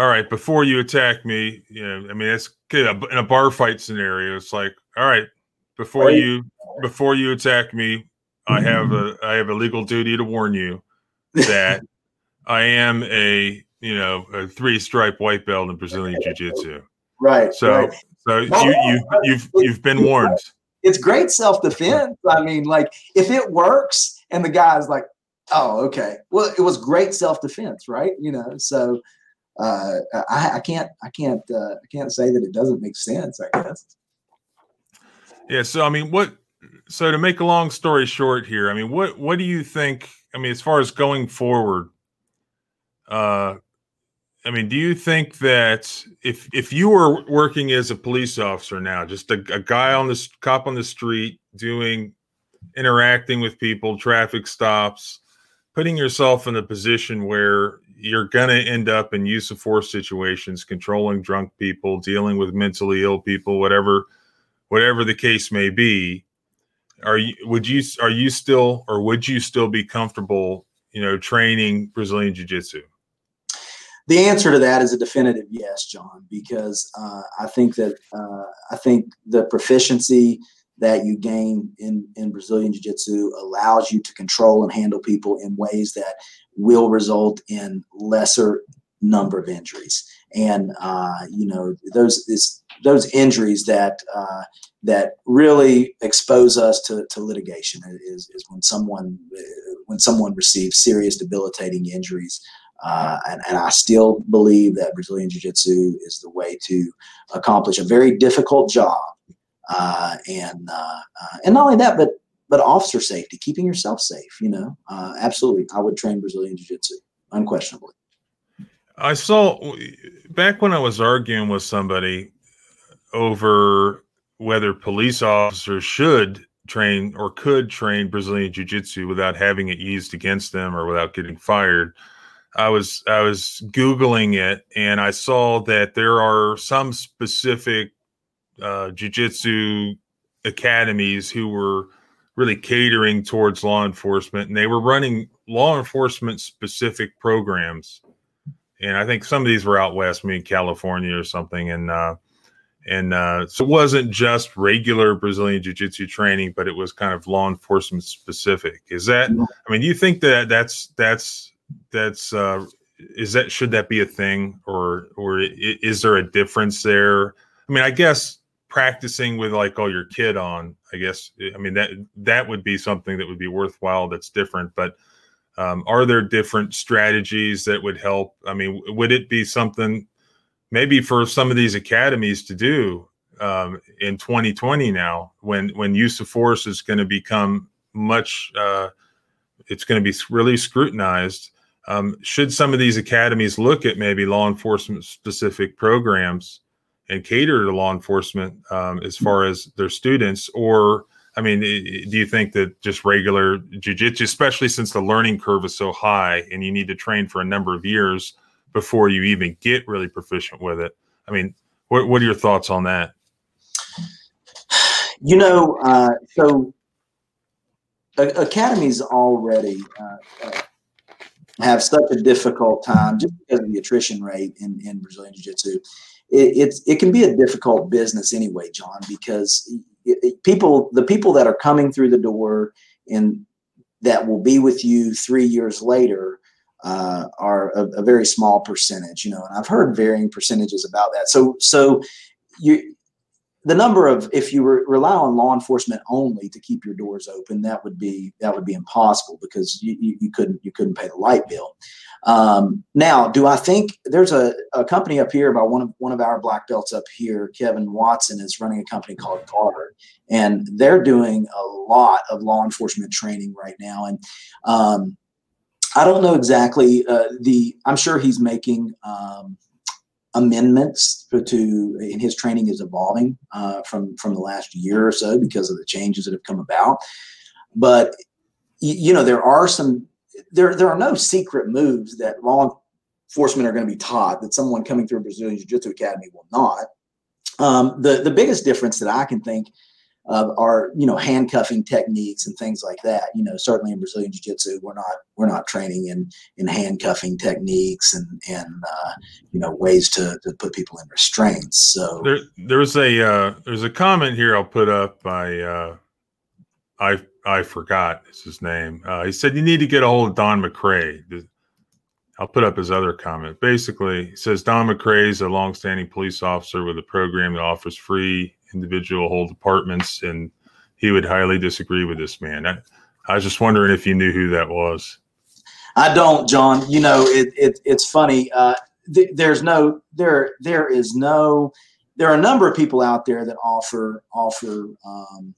all right, before you attack me, you know, I mean, it's in a bar fight scenario. It's like, all right, before right. you before you attack me, I have a I have a legal duty to warn you that I am a you know a three stripe white belt in Brazilian Jiu-Jitsu. Right. So right. so you you you've you've been warned. It's great self defense. I mean, like if it works and the guy's like, oh, okay, well, it was great self defense, right? You know, so uh, I, I can't I can't uh, I can't say that it doesn't make sense, I guess. Yeah. So I mean, what? So to make a long story short here, I mean, what, what do you think? I mean, as far as going forward, uh, I mean, do you think that if if you were working as a police officer now, just a, a guy on the cop on the street doing, interacting with people, traffic stops, putting yourself in a position where you're going to end up in use of force situations, controlling drunk people, dealing with mentally ill people, whatever, whatever the case may be, are you, would you, are you still, or would you still be comfortable, you know, training Brazilian Jiu-Jitsu? The answer to that is a definitive yes, John, because uh, I think that uh, I think the proficiency that you gain in, in Brazilian Jiu-Jitsu allows you to control and handle people in ways that will result in lesser number of injuries. And, uh, you know, those it's, those injuries that uh, that really expose us to, to litigation is, is when someone when someone receives serious debilitating injuries. Uh, and, and I still believe that Brazilian Jiu-Jitsu is the way to accomplish a very difficult job. Uh, and uh, uh, and not only that, but but officer safety, keeping yourself safe. You know, uh, absolutely, I would train Brazilian Jiu-Jitsu unquestionably. I saw back when I was arguing with somebody over whether police officers should train or could train Brazilian Jiu-Jitsu without having it used against them or without getting fired. I was I was Googling it, and I saw that there are some specific uh, jiu-jitsu academies who were really catering towards law enforcement, and they were running law enforcement-specific programs. And I think some of these were out west, maybe California or something. And uh, and uh, so it wasn't just regular Brazilian Jiu-Jitsu training, but it was kind of law enforcement specific. Is that? I mean, do you think that that's that's that's uh, is that should that be a thing, or or is there a difference there? I mean, I guess practicing with like all your kid on, I guess. I mean that that would be something that would be worthwhile. That's different, but. Um, are there different strategies that would help? I mean, would it be something maybe for some of these academies to do um, in twenty twenty now when, when use of force is going to become much, uh, it's going to be really scrutinized. Um, should some of these academies look at maybe law enforcement specific programs and cater to law enforcement um, as far as their students? Or I mean, do you think that just regular jiu-jitsu, especially since the learning curve is so high and you need to train for a number of years before you even get really proficient with it? I mean, what, what are your thoughts on that? You know, uh, so a- academies already uh, uh, have such a difficult time just because of the attrition rate in, in Brazilian Jiu-Jitsu. It, it's, it can be a difficult business anyway, John, because it, it, people, the people that are coming through the door and that will be with you three years later uh, are a, a very small percentage, you know, and I've heard varying percentages about that. So, so you, the number of, if you re- rely on law enforcement only to keep your doors open, that would be, that would be impossible because you, you, you couldn't, you couldn't pay the light bill. Um, now, do I think there's a, a company up here by one of one of our black belts up here, Kevin Watson, is running a company called Carter, and they're doing a lot of law enforcement training right now. And um, I don't know exactly uh, the. I'm sure he's making um, amendments to, to, and his training is evolving uh, from from the last year or so because of the changes that have come about. But you, you know, there are some. There, there are no secret moves that law enforcement are going to be taught that someone coming through a Brazilian Jiu-Jitsu academy will not. Um, the, the biggest difference that I can think uh, are, you know, handcuffing techniques and things like that. You know, certainly in Brazilian Jiu-Jitsu, we're not we're not training in in handcuffing techniques and and uh, you know, ways to, to put people in restraints. So there, there's a uh, there's a comment here I'll put up by uh, I I forgot it's his name. Uh, he said you need to get a hold of Don McCrae. I'll put up his other comment. Basically, he says Don McCrae is a longstanding police officer with a program that offers free individual hold departments, and he would highly disagree with this man. I, I was just wondering if you knew who that was. I don't, John. You know, it, it it's funny. Uh, th- there's no there. There is no. There are a number of people out there that offer offer um,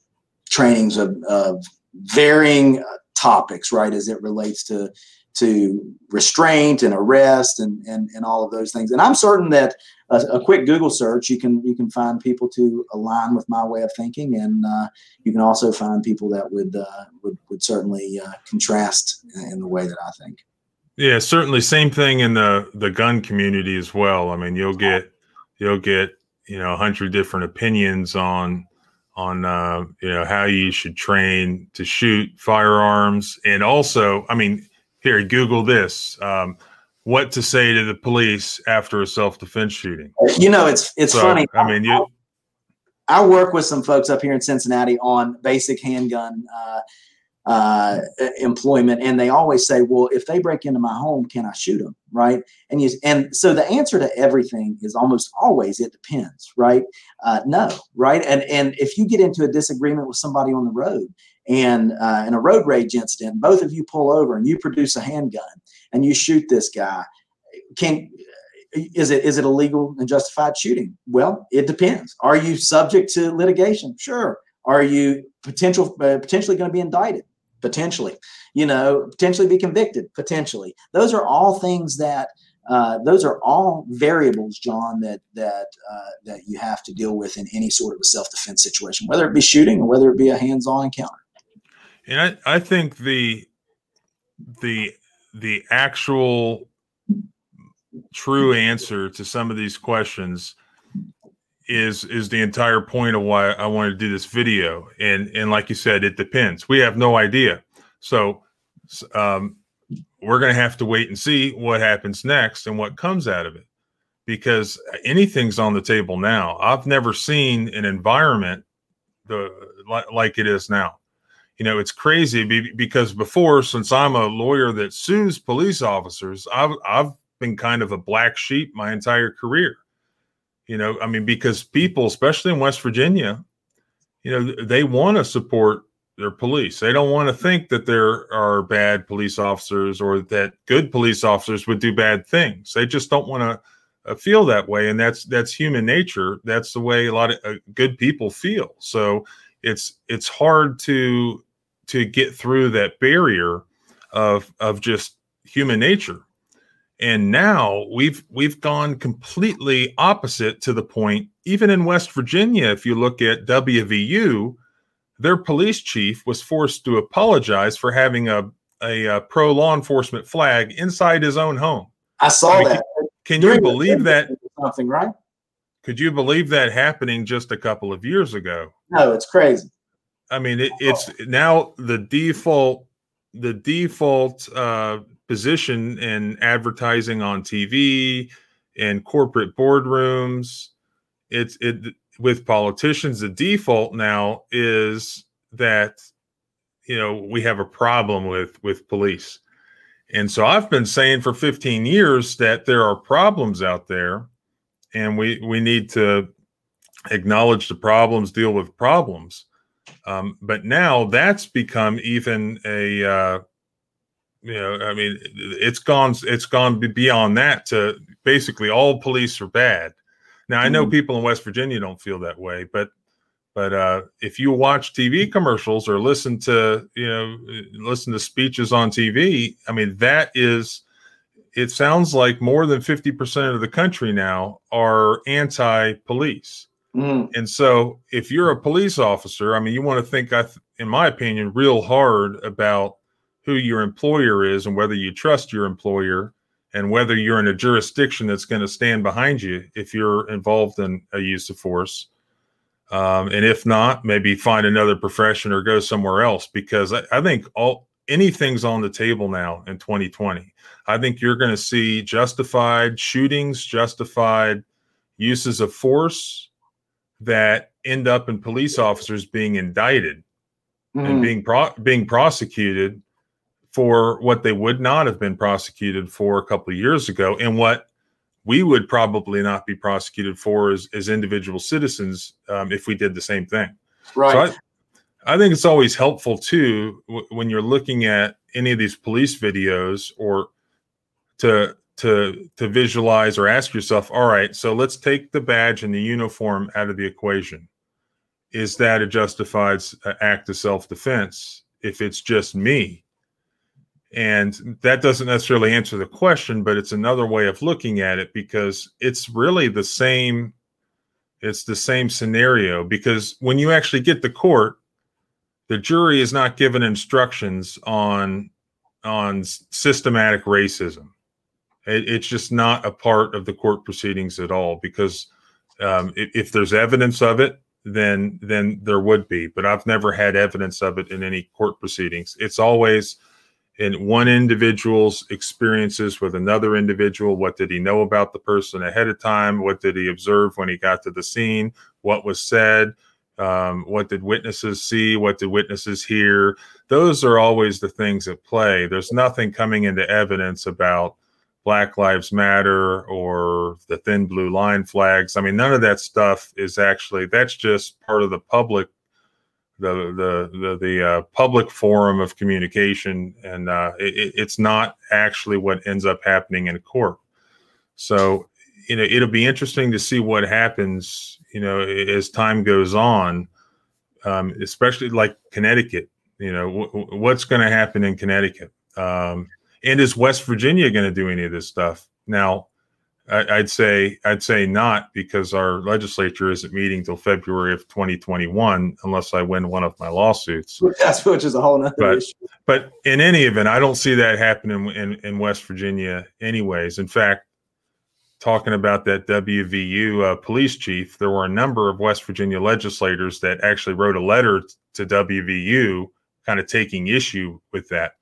trainings of, of varying topics, right, as it relates to to restraint and arrest and and and all of those things. And I'm certain that a, a quick Google search, you can you can find people to align with my way of thinking, and uh, you can also find people that would uh, would would certainly uh, contrast in the way that I think. Yeah, certainly. Same thing in the the gun community as well. I mean, you'll get you'll get you know a hundred different opinions on on uh, you know how you should train to shoot firearms, and also, I mean. Here, Google this. Um, what to say to the police after a self-defense shooting? You know, it's it's so, funny. I mean, you. I, I work with some folks up here in Cincinnati on basic handgun uh, uh, employment, and they always say, "Well, if they break into my home, can I shoot them?" Right? And you, and so the answer to everything is almost always it depends, right? Uh, no, right? And and if you get into a disagreement with somebody on the road, and uh, in a road rage incident, both of you pull over and you produce a handgun and you shoot this guy. Can is it is it illegal and justified shooting? Well, it depends. Are you subject to litigation? Sure. Are you potential uh, potentially going to be indicted? Potentially. You know, potentially be convicted. Potentially. Those are all things that. Uh, those are all variables, John, that that uh, that you have to deal with in any sort of a self-defense situation, whether it be shooting or whether it be a hands-on encounter. And I, I think the the the actual true answer to some of these questions is is the entire point of why I wanted to do this video. And and like you said, it depends. We have no idea. So um, we're going to have to wait and see what happens next and what comes out of it, because anything's on the table now. I've never seen an environment the, like, like it is now. You know, it's crazy because before, since I'm a lawyer that sues police officers, I've, I've been kind of a black sheep my entire career. You know, I mean, because people, especially in West Virginia, you know, they want to support their police. They don't want to think that there are bad police officers or that good police officers would do bad things. They just don't want to feel that way. And that's that's human nature. That's the way a lot of good people feel. So it's it's hard to... to get through that barrier of, of just human nature. And now we've, we've gone completely opposite to the point, even in West Virginia, if you look at W V U, their police chief was forced to apologize for having a, a, a pro law enforcement flag inside his own home. I saw I mean, that. Can, can you believe that? Something, right? Could you believe that happening just a couple of years ago? No, it's crazy. I mean, it, it's now the default, the default uh, position in advertising on T V and corporate boardrooms. It's it with politicians. The default now is that, you know, we have a problem with with police. And so I've been saying for fifteen years that there are problems out there, and we we need to acknowledge the problems, deal with problems. Um, but now that's become even a, uh, you know, I mean, it's gone, it's gone beyond that to basically all police are bad. Now I know people in West Virginia don't feel that way, but, but, uh, if you watch T V commercials or listen to, you know, listen to speeches on T V, I mean, that is, it sounds like more than fifty percent of the country now are anti-police. Mm. And so if you're a police officer, I mean, you want to think, I th- in my opinion, real hard about who your employer is and whether you trust your employer and whether you're in a jurisdiction that's going to stand behind you if you're involved in a use of force. Um, and if not, maybe find another profession or go somewhere else, because I, I think all anything's on the table now in twenty twenty. I think you're going to see justified shootings, justified uses of force that end up in police officers being indicted mm. and being pro- being prosecuted for what they would not have been prosecuted for a couple of years ago, and what we would probably not be prosecuted for as, as individual citizens um, if we did the same thing. Right. So I, I think it's always helpful too w- when you're looking at any of these police videos, or to to to visualize or ask yourself, all right, so let's take the badge and the uniform out of the equation. Is that a justified act of self-defense if it's just me? And that doesn't necessarily answer the question, but it's another way of looking at it, because it's really the same, it's the same scenario, because when you actually get to court, the jury is not given instructions on, on systematic racism. It, it's just not a part of the court proceedings at all, because um, if, if there's evidence of it, then, then there would be, but I've never had evidence of it in any court proceedings. It's always in one individual's experiences with another individual. What did he know about the person ahead of time? What did he observe when he got to the scene? What was said? Um, what did witnesses see? What did witnesses hear? Those are always the things at play. There's nothing coming into evidence about Black Lives Matter or the thin blue line flags. I mean, none of that stuff is actually, that's just part of the public the the the, the uh, public forum of communication, and uh, it, it's not actually what ends up happening in court. So, you know, it'll be interesting to see what happens, you know, as time goes on, um, especially like Connecticut, you know, w- what's going to happen in Connecticut? Um, and is West Virginia going to do any of this stuff? Now, I, I'd say I'd say not, because our legislature isn't meeting till February of twenty twenty-one, unless I win one of my lawsuits. That's which is a whole nother but, issue. But in any event, I don't see that happening in, in West Virginia, anyways. In fact, talking about that W V U uh, police chief, there were a number of West Virginia legislators that actually wrote a letter to W V U, kind of taking issue with that.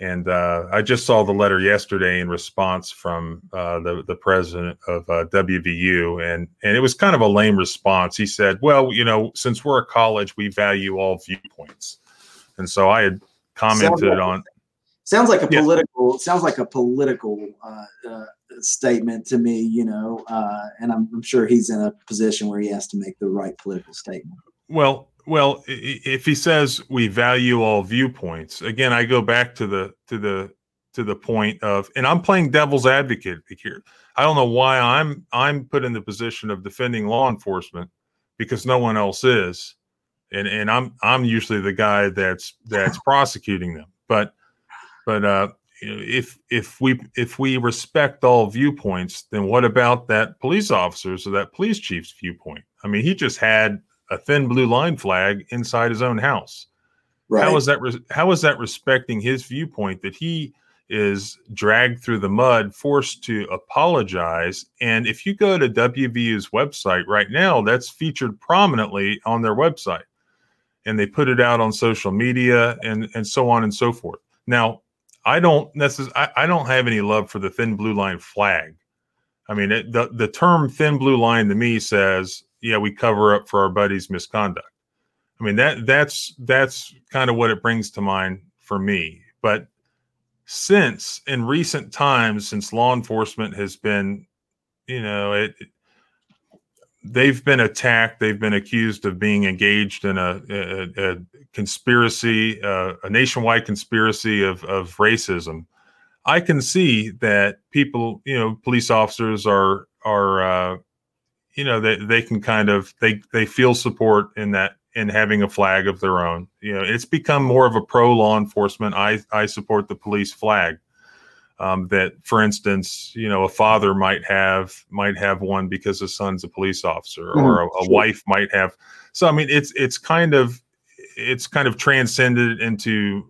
And uh, I just saw the letter yesterday in response from uh, the, the president of uh, W V U. And, and it was kind of a lame response. He said, well, you know, since we're a college, we value all viewpoints. And so I had commented sounds like, on. Sounds like a yeah. political, sounds like a political uh, uh, statement to me, you know, uh, and I'm, I'm sure he's in a position where he has to make the right political statement. Well, Well, if he says we value all viewpoints, again, I go back to the to the to the point of, and I'm playing devil's advocate here. I don't know why I'm I'm put in the position of defending law enforcement, because no one else is, and and I'm I'm usually the guy that's that's prosecuting them. But but uh, if if we if we respect all viewpoints, then what about that police officer's or that police chief's viewpoint? I mean, he just had a thin blue line flag inside his own house. Right. How is that? Re- how is that respecting his viewpoint that he is dragged through the mud, forced to apologize? And if you go to W V U's website right now, that's featured prominently on their website, and they put it out on social media and, and so on and so forth. Now, I don't necess- I, I don't have any love for the thin blue line flag. I mean, it, the, the term thin blue line to me says, yeah, we cover up for our buddy's misconduct. I mean, that that's that's kind of what it brings to mind for me. But since in recent times, since law enforcement has been, you know, it, they've been attacked, they've been accused of being engaged in a, a, a conspiracy, uh, a nationwide conspiracy of, of racism. I can see that people, you know, police officers are are. Uh, you know, they, they can kind of, they, they feel support in that, in having a flag of their own. You know, it's become more of a pro law enforcement, I, I support the police flag, um, that, for instance, you know, a father might have, might have one because his son's a police officer, or mm-hmm. a, a wife might have. So, I mean, it's, it's kind of, it's kind of transcended into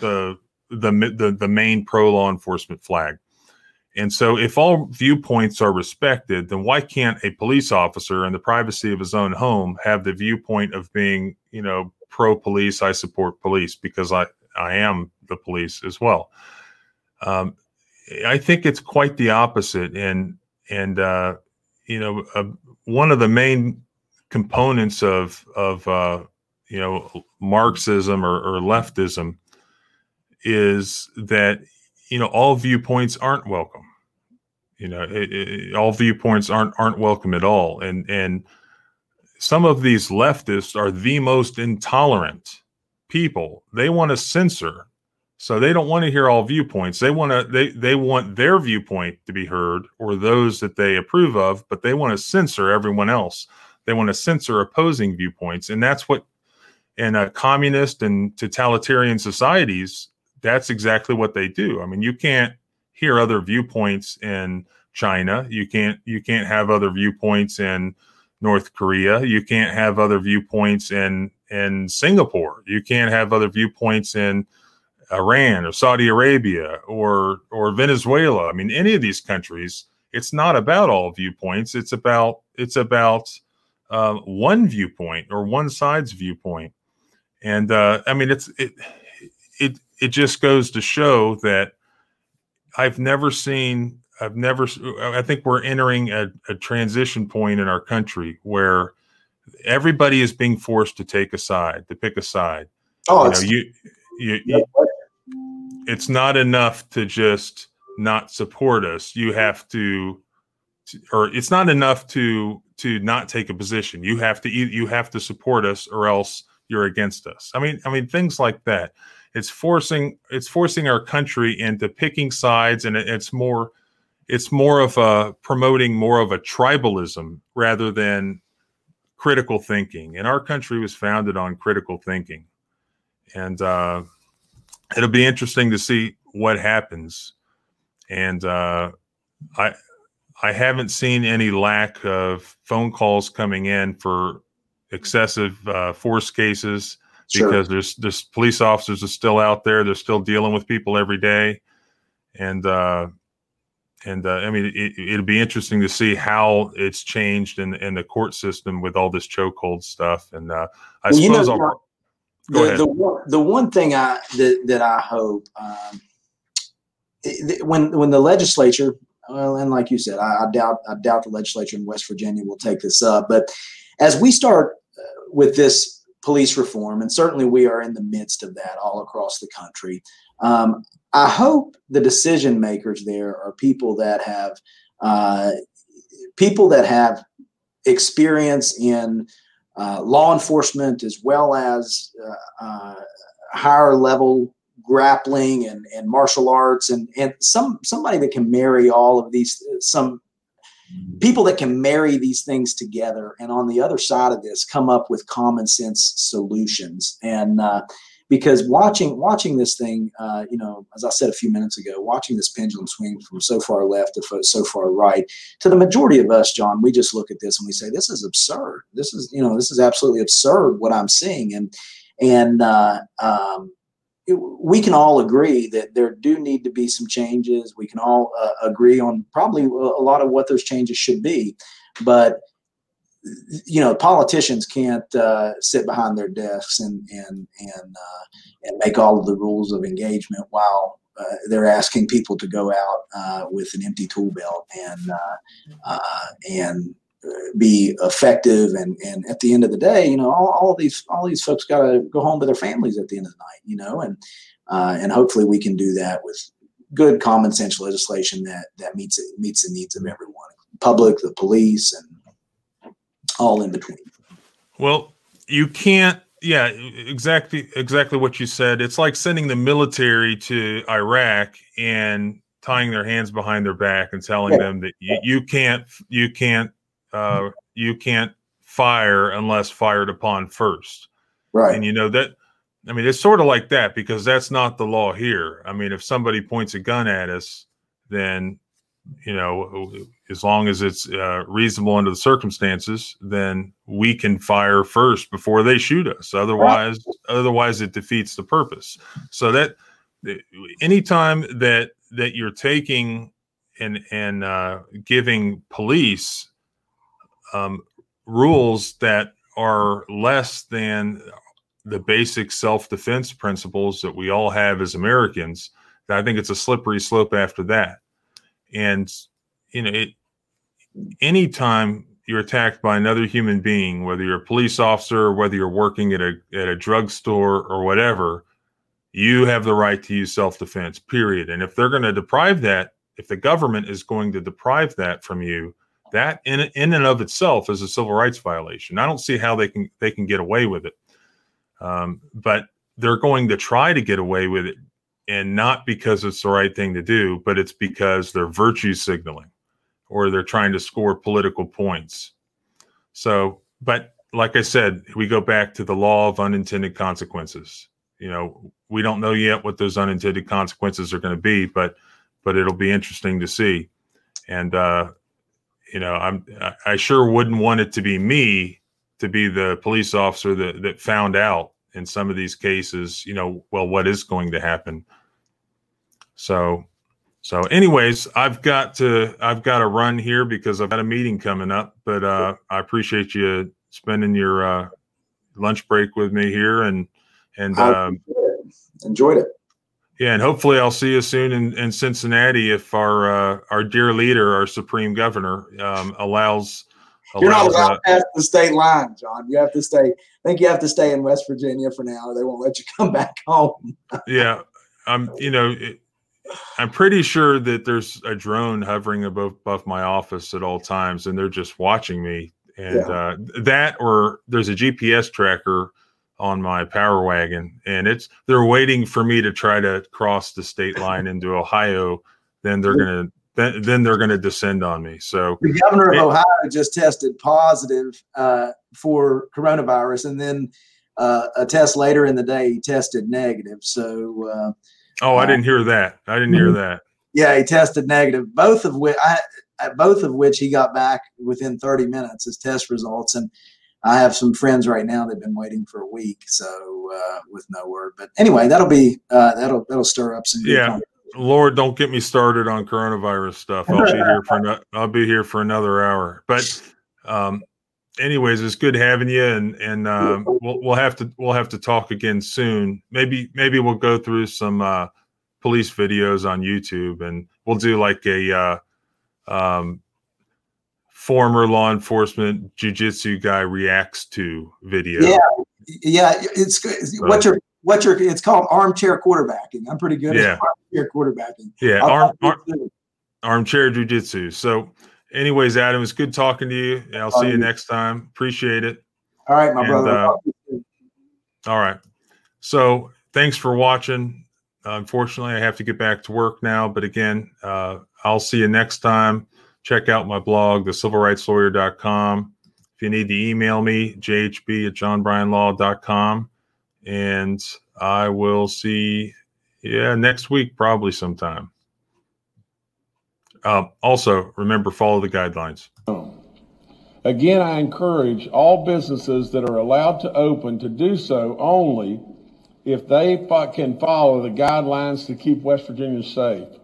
the, the, the, the main pro law enforcement flag. And so if all viewpoints are respected, then why can't a police officer in the privacy of his own home have the viewpoint of being, you know, pro-police, I support police because I, I am the police as well. Um, I think it's quite the opposite. And, and uh, you know, uh, one of the main components of, of uh, you know, Marxism or, or leftism is that, you know, all viewpoints aren't welcome. You know, it, it, all viewpoints aren't aren't welcome at all. And and some of these leftists are the most intolerant people. They want to censor, so they don't want to hear all viewpoints. They want to they they want their viewpoint to be heard, or those that they approve of. But they want to censor everyone else. They want to censor opposing viewpoints, and that's what in a communist and totalitarian societies. That's exactly what they do. I mean, you can't hear other viewpoints in China. You can't you can't have other viewpoints in North Korea. You can't have other viewpoints in in Singapore. You can't have other viewpoints in Iran or Saudi Arabia or or Venezuela. I mean, any of these countries. It's not about all viewpoints. It's about it's about uh, one viewpoint or one side's viewpoint. And uh, I mean, it's it it. It just goes to show that I've never seen, I've never, I think we're entering a, a transition point in our country where everybody is being forced to take a side, to pick a side. Oh, you it's, know, you, you, you, you, it's not enough to just not support us. You have to, or it's not enough to, to not take a position. You have to, you have to support us or else you're against us. I mean, I mean, things like that. It's forcing it's forcing our country into picking sides, and it, it's more it's more of a promoting more of a tribalism rather than critical thinking. And our country was founded on critical thinking, and uh, it'll be interesting to see what happens. And uh, I I haven't seen any lack of phone calls coming in for excessive uh, force cases. Because sure. there's there's police officers are still out there. They're still dealing with people every day, and uh, and uh, I mean it, it'll be interesting to see how it's changed in in the court system with all this chokehold stuff. And uh, I well, suppose you know, I'll, the, go ahead. The one, the one thing I that, that I hope um, it, when when the legislature, well, and like you said, I, I doubt I doubt the legislature in West Virginia will take this up. But as we start with this. Police reform, and certainly we are in the midst of that all across the country. Um, I hope the decision makers there are people that have uh, people that have experience in uh, law enforcement as well as uh, uh, higher level grappling and, and martial arts, and and some somebody that can marry all of these some. People that can marry these things together, and on the other side of this, come up with common sense solutions. And uh, because watching watching this thing, uh, you know, as I said a few minutes ago, watching this pendulum swing from so far left to so far right, to the majority of us, John, we just look at this and we say, "This is absurd. This is, you know, this is absolutely absurd what I'm seeing." And and uh, um, it, we can all agree that there do need to be some changes. We can all uh, agree on probably a lot of what those changes should be, but you know, politicians can't uh, sit behind their desks and and and uh, and make all of the rules of engagement while uh, they're asking people to go out uh, with an empty tool belt and uh, uh, and. be effective. And, and at the end of the day, you know, all, all these, all these folks got to go home to their families at the end of the night, you know, and, uh, and hopefully we can do that with good common sense legislation that, that meets, meets the needs of everyone, public, the police, and all in between. Well, you can't, yeah, exactly, exactly what you said. It's like sending the military to Iraq and tying their hands behind their back and telling yeah. them that you, you can't, you can't, Uh, you can't fire unless fired upon first. Right. And you know that, I mean, it's sort of like that because that's not the law here. I mean, if somebody points a gun at us, then, you know, as long as it's uh, reasonable under the circumstances, then we can fire first before they shoot us. Otherwise, right. otherwise it defeats the purpose. So that anytime that, that you're taking and and uh, giving police um, rules that are less than the basic self-defense principles that we all have as Americans. I think it's a slippery slope after that. And, you know, it, anytime you're attacked by another human being, whether you're a police officer, or whether you're working at a, at a drugstore or whatever, you have the right to use self-defense, period. And if they're going to deprive that, if the government is going to deprive that from you, that in, in and of itself is a civil rights violation. I don't see how they can, they can get away with it. Um, but they're going to try to get away with it. And not because it's the right thing to do, but it's because they're virtue signaling or they're trying to score political points. So, but like I said, we go back to the law of unintended consequences. You know, we don't know yet what those unintended consequences are going to be, but, but it'll be interesting to see. And, uh, you know, I'm, I sure wouldn't want it to be me to be the police officer that, that found out in some of these cases, you know, well, what is going to happen? So, so anyways, I've got to, I've got to run here because I've got a meeting coming up, but, uh, I appreciate you spending your, uh, lunch break with me here and, and, um, enjoyed it. Yeah. And hopefully I'll see you soon in, in Cincinnati if our, uh, our dear leader, our Supreme Governor, um, allows, You're not allowed past the state line, John. You have to stay. I think you have to stay in West Virginia for now, or they won't let you come back home. Yeah, I'm. You know, it, I'm pretty sure that there's a drone hovering above, above my office at all times, and they're just watching me. And yeah. uh, that, or there's a G P S tracker on my Power Wagon, and it's they're waiting for me to try to cross the state line into Ohio. Then they're gonna. Then, then they're going to descend on me. So the governor of it, Ohio just tested positive uh, for coronavirus, and then uh, a test later in the day he tested negative. So, uh, oh, I uh, didn't hear that. I didn't hear that. Yeah, he tested negative. Both of which, I, both of which, he got back within thirty minutes as test results. And I have some friends right now that've been waiting for a week. So uh, with no word. But anyway, that'll be uh, that'll that'll stir up some. Yeah. Comments. Lord, don't get me started on coronavirus stuff. I'll be here for no, I'll be here for another hour. But, um, anyways, it's good having you, and and um, we'll we'll have to we'll have to talk again soon. Maybe maybe we'll go through some uh, police videos on YouTube, and we'll do like a uh, um, former law enforcement jiu-jitsu guy reacts to video. Yeah, yeah, it's good. So. What you're. What's your? It's called armchair quarterbacking. I'm pretty good yeah. at armchair quarterbacking. Yeah, arm, arm, armchair jujitsu. So, anyways, Adam, it's good talking to you. I'll see you next time. Appreciate it. All right, my and, brother. Uh, all right. So, thanks for watching. Uh, unfortunately, I have to get back to work now. But again, uh, I'll see you next time. Check out my blog, the civil rights lawyer dot com. If you need to email me, j h b at john bryan law dot com. And I will see, yeah, next week, probably sometime. Uh, also, remember, follow the guidelines. Again, I encourage all businesses that are allowed to open to do so only if they can follow the guidelines to keep West Virginia safe.